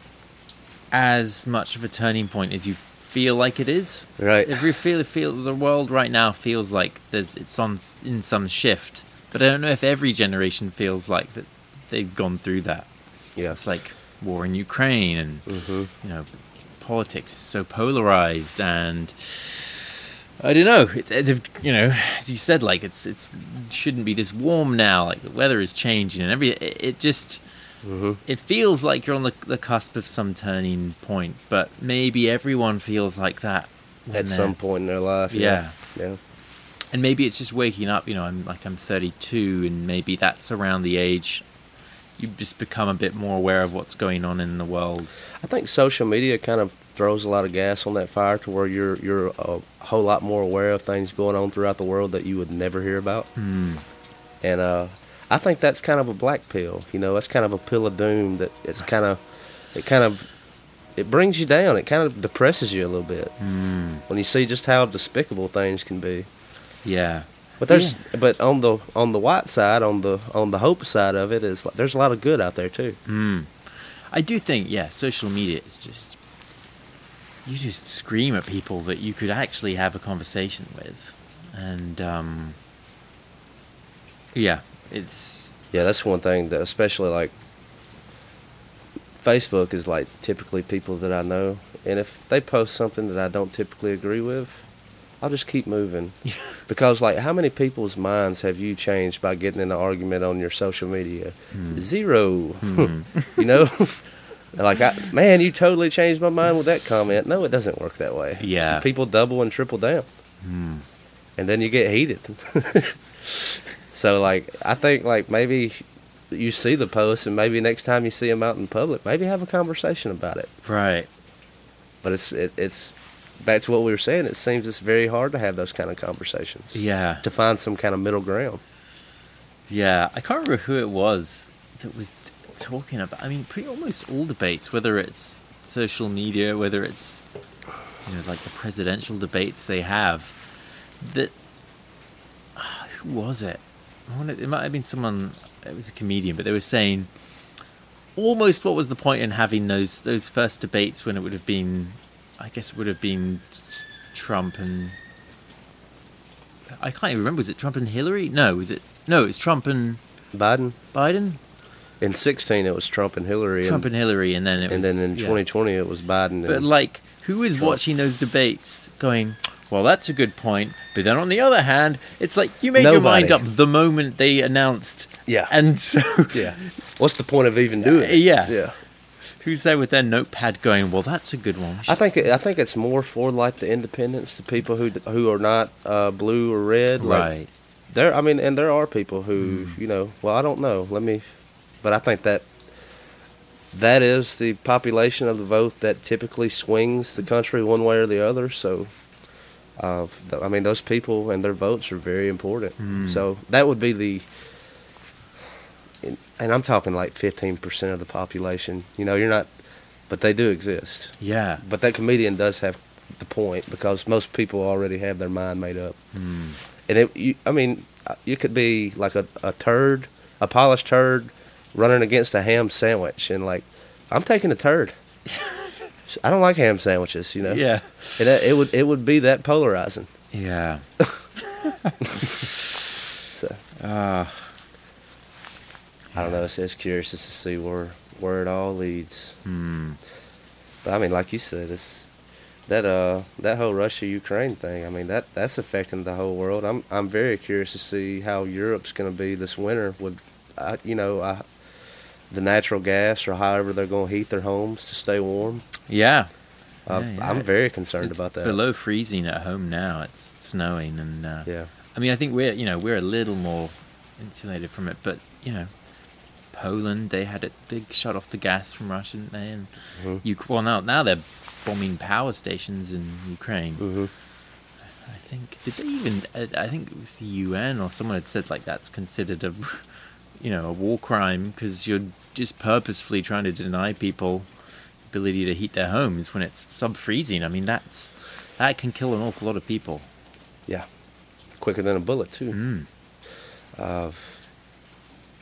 as much of a turning point as you feel like it is. Right. If you feel, feel the world right now feels like there's it's on in some shift, but I don't know if every generation feels like that they've gone through that. Yeah. It's like war in Ukraine and mm-hmm. you know politics is so polarized and. I don't know. It, it, you know, as you said, like it's it's shouldn't be this warm now. Like the weather is changing, and every it, it just mm-hmm. it feels like you're on the the cusp of some turning point. But maybe everyone feels like that at some point in their life. Yeah. yeah, yeah. And maybe it's just waking up. You know, I'm like I'm thirty-two, and maybe that's around the age you just become a bit more aware of what's going on in the world. I think social media kind of throws a lot of gas on that fire to where you're you're a whole lot more aware of things going on throughout the world that you would never hear about. Mm. And uh, I think that's kind of a black pill. You know, that's kind of a pill of doom that it's kind of, it kind of, it brings you down. It kind of depresses you a little bit mm. when you see just how despicable things can be. Yeah. But there's, yeah. but on the on the white side, on the on the hope side of it, is like, there's a lot of good out there too. Mm. I do think, yeah, social media is just you just scream at people that you could actually have a conversation with, and um, yeah, it's yeah, that's one thing that especially like Facebook is like typically people that I know, and if they post something that I don't typically agree with. I'll just keep moving. Because, like, how many people's minds have you changed by getting in an argument on your social media? Mm. Zero. Mm. You know? And like, I, man, you totally changed my mind with that comment. No, it doesn't work that way. Yeah. People double and triple down. Mm. And then you get heated. So, like, I think, like, maybe you see the post and maybe next time you see them out in public, maybe have a conversation about it. Right. But it's it, it's... back to what we were saying, it seems it's very hard to have those kind of conversations. Yeah. To find some kind of middle ground. Yeah. I can't remember who it was that was t- talking about, I mean, pretty almost all debates, whether it's social media, whether it's, you know, like the presidential debates they have, that, uh, who was it? I wonder, it might have been someone, it was a comedian, but they were saying almost what was the point in having those those first debates when it would have been... I guess it would have been Trump and... I can't even remember. Was it Trump and Hillary? No, was it... No, it was Trump and... Biden. Biden? In sixteen, it was Trump and Hillary. Trump and, and Hillary, and then it and was... And then in yeah. twenty twenty, it was Biden. But, and like, who is Trump. Watching those debates going, well, that's a good point, but then on the other hand, it's like, you made Nobody. your mind up the moment they announced. Yeah. And so... Yeah. What's the point of even doing it? Yeah. Yeah. Who's there with their notepad going, well, that's a good one. I think I think it's more for, like, the independents, the people who who are not uh, blue or red. Right. Like, There, I mean, and there are people who, mm. you know, well, I don't know. Let me, but I think that that is the population of the vote that typically swings the country one way or the other. So, uh, I mean, those people and their votes are very important. Mm. So that would be the, and I'm talking like fifteen percent of the population. You know, you're not, but they do exist. Yeah. But that comedian does have the point because most people already have their mind made up. Mm. And it, you, I mean, you could be like a, a turd, a polished turd, running against a ham sandwich, and like, I'm taking a turd. I don't like ham sandwiches, you know. Yeah. It, it would it would be that polarizing. Yeah. so. Uh, I don't know. It's, it's curious just to see where where it all leads. Mm. But I mean, like you said, it's. That uh, that whole Russia-Ukraine thing, I mean, that, that's affecting the whole world. I'm I'm very curious to see how Europe's going to be this winter with, uh, you know, uh, the natural gas or however they're going to heat their homes to stay warm. Yeah. Uh, yeah, yeah. I'm very concerned it's about that. Below freezing at home now. It's snowing and uh, yeah. I mean, I think we're you know we're a little more insulated from it, but you know. Poland, they had it. They shut off the gas from Russia, didn't they? And mm-hmm. you, well, now now they're bombing power stations in Ukraine. Mm-hmm. I think did they even? I think it was the U N or someone had said like that's considered a, you know, a war crime because you're just purposefully trying to deny people the ability to heat their homes when it's sub-freezing. I mean, that's that can kill an awful lot of people. Yeah, quicker than a bullet too. Mm. Uh,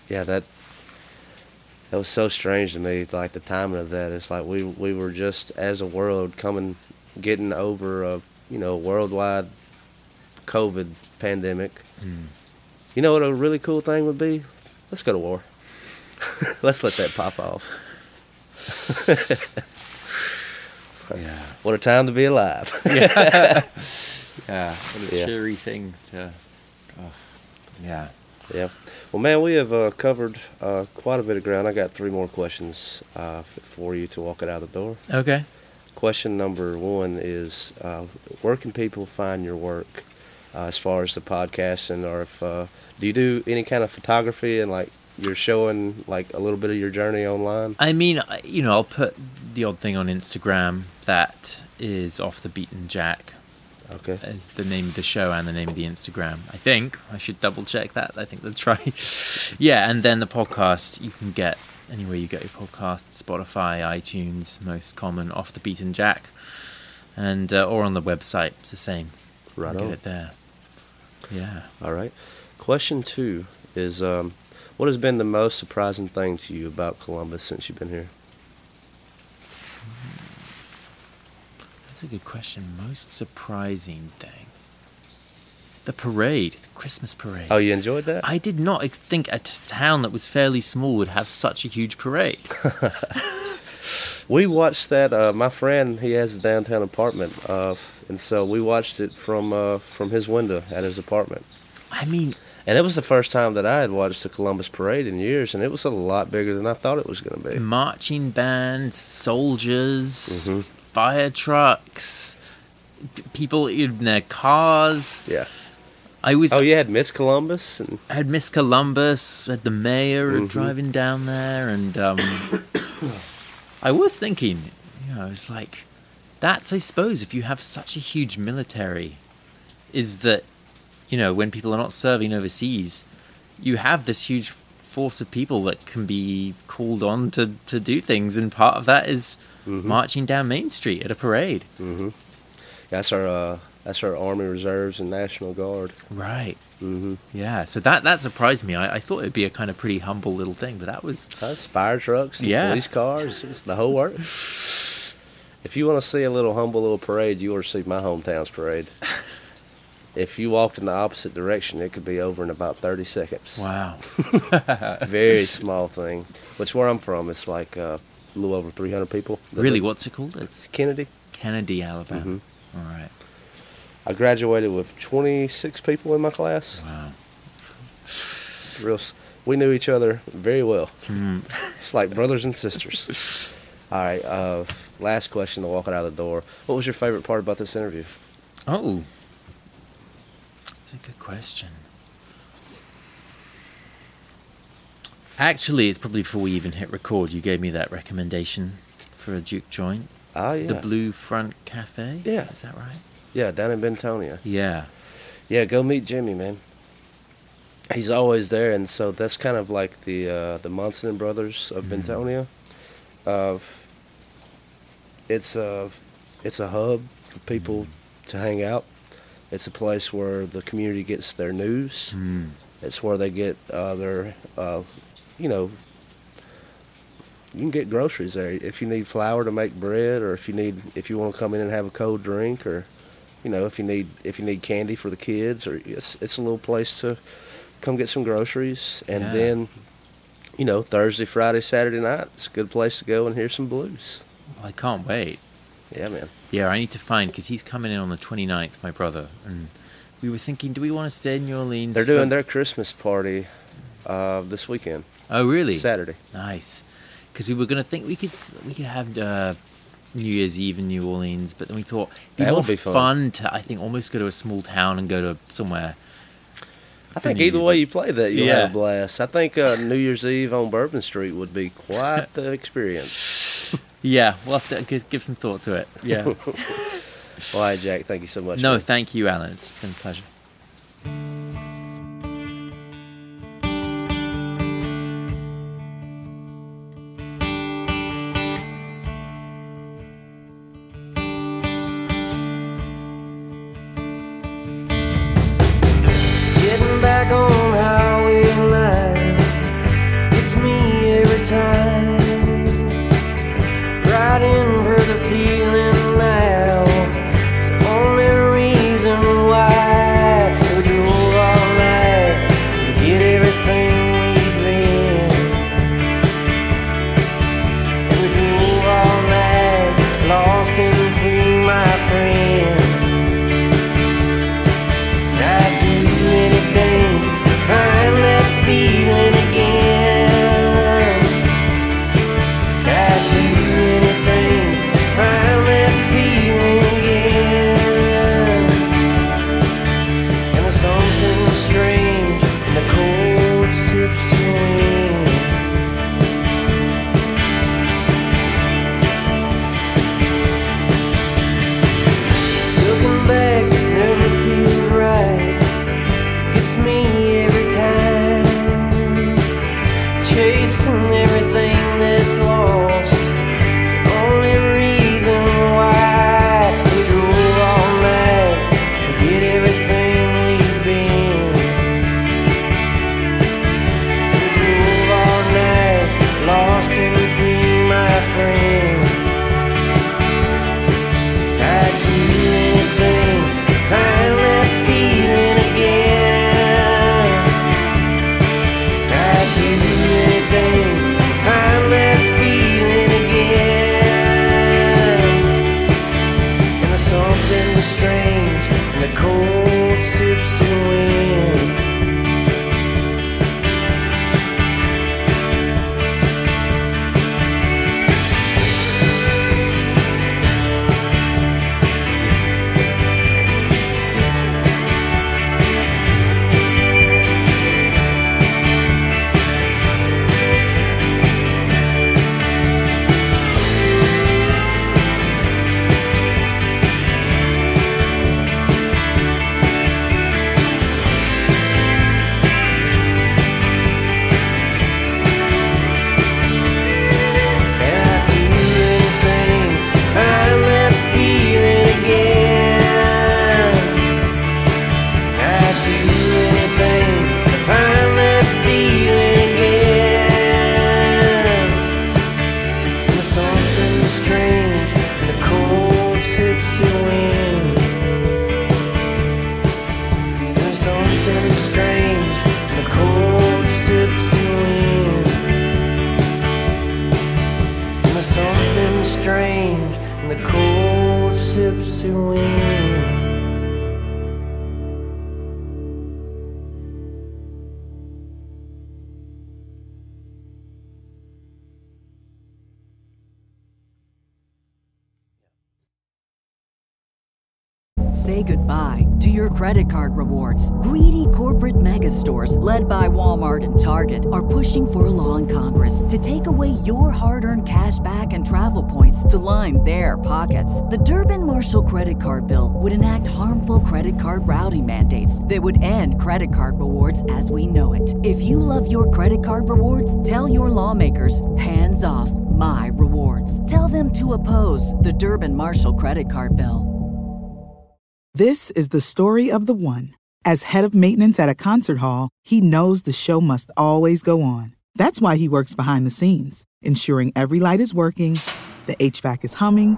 yeah, that. That was so strange to me, like the timing of that. It's like we we were just as a world coming, getting over a you know worldwide COVID pandemic. Mm. You know what a really cool thing would be? Let's go to war. Let's let that pop off. yeah. What a time to be alive. yeah. yeah. What a yeah. cheery thing to. Oh, yeah. Yeah. Well, man, we have uh, covered uh, quite a bit of ground. I got three more questions uh, for you to walk it out the door. Okay. Question number one is, uh, where can people find your work uh, as far as the podcast? And or if uh, do you do any kind of photography and, like, you're showing, like, a little bit of your journey online? I mean, you know, I'll put the odd thing on Instagram. That is Off the Beaten Jack. Okay. Is the name of the show and the name of the Instagram. I think I should double check that. I think that's right. yeah, and then the podcast you can get anywhere you get your podcasts, Spotify, iTunes, most common, Off the Beaten Jack, and uh, or on the website. It's the same. Right on. Get it there. Yeah. All right. Question two is, um, what has been the most surprising thing to you about Columbus since you've been here? That's a good question. Most surprising thing. The parade, the Christmas parade. Oh, you enjoyed that? I did not think a town that was fairly small would have such a huge parade. we watched that. Uh, my friend, he has a downtown apartment, uh, and so we watched it from uh, from his window at his apartment. I mean... And it was the first time that I had watched the Columbus Parade in years, and it was a lot bigger than I thought it was going to be. Marching bands, soldiers... Mm-hmm. Fire trucks, people in their cars. Yeah. I was. Oh, you had Miss Columbus? And... I had Miss Columbus, had the mayor mm-hmm. driving down there, and um, I was thinking, you know, I was like, that's, I suppose, if you have such a huge military, is that, you know, when people are not serving overseas, you have this huge force of people that can be called on to, to do things, and part of that is... Mm-hmm. Marching down Main Street at a parade. Mm-hmm. That's our uh, that's our Army Reserves and National Guard. Right. Mm-hmm. Yeah. So that that surprised me. I, I thought it'd be a kind of pretty humble little thing, but that was that's fire trucks, and yeah. police cars, it's the whole works. If you want to see a little humble little parade, you ought to see my hometown's parade. If you walked in the opposite direction, it could be over in about thirty seconds. Wow. Very small thing. Which where I'm from, it's like. Uh, A little over three hundred people. Really? What's it called? It's Kennedy. Kennedy, Alabama. Mm-hmm. All right. I graduated with twenty-six people in my class. Wow. Real. We knew each other very well. Mm. It's like brothers and sisters. All right. Uh, last question to walk it out of the door. What was your favorite part about this interview? Oh, that's a good question. Actually, it's probably before we even hit record, you gave me that recommendation for a juke joint. Ah, yeah. The Blue Front Cafe? Yeah. Is that right? Yeah, down in Bentonia. Yeah. Yeah, go meet Jimmy, man. He's always there, and so that's kind of like the uh, the Munson brothers of mm. Bentonia. Uh, it's a it's a hub for people mm. to hang out. It's a place where the community gets their news. Mm. It's where they get uh, their, uh, you know, you can get groceries there. If you need flour to make bread, or if you need if you want to come in and have a cold drink, or you know, if you need if you need candy for the kids, or it's it's a little place to come get some groceries, and yeah. then, you know, Thursday, Friday, Saturday night, it's a good place to go and hear some blues. Well, I can't wait. Yeah, man. Yeah, I need to find, because he's coming in on the twenty-ninth, my brother, and we were thinking, do we want to stay in New Orleans? They're doing for... their Christmas party uh, this weekend. Oh, really? Saturday. Nice. Because we were going to think we could we could have uh, New Year's Eve in New Orleans, but then we thought it'd be that more would be fun. fun to, I think, almost go to a small town and go to somewhere. I think either way you play that, you'll yeah. have a blast. I think uh, New Year's Eve on Bourbon Street would be quite the experience. Yeah, we'll have to give some thought to it. Yeah. All right, Jack, thank you so much. No, man. Thank you, Alan. It's been a pleasure. Say goodbye to your credit card rewards. Greedy corporate mega stores, led by Walmart and Target, are pushing for a law in Congress to take away your hard-earned cash back and travel points to line their pockets. The Durbin Marshall credit card bill would enact harmful credit card routing mandates that would end credit card rewards as we know it. If you love your credit card rewards, tell your lawmakers, hands off my rewards. Tell them to oppose the Durbin Marshall credit card bill. This is the story of the one. As head of maintenance at a concert hall, he knows the show must always go on. That's why he works behind the scenes, ensuring every light is working, the H V A C is humming,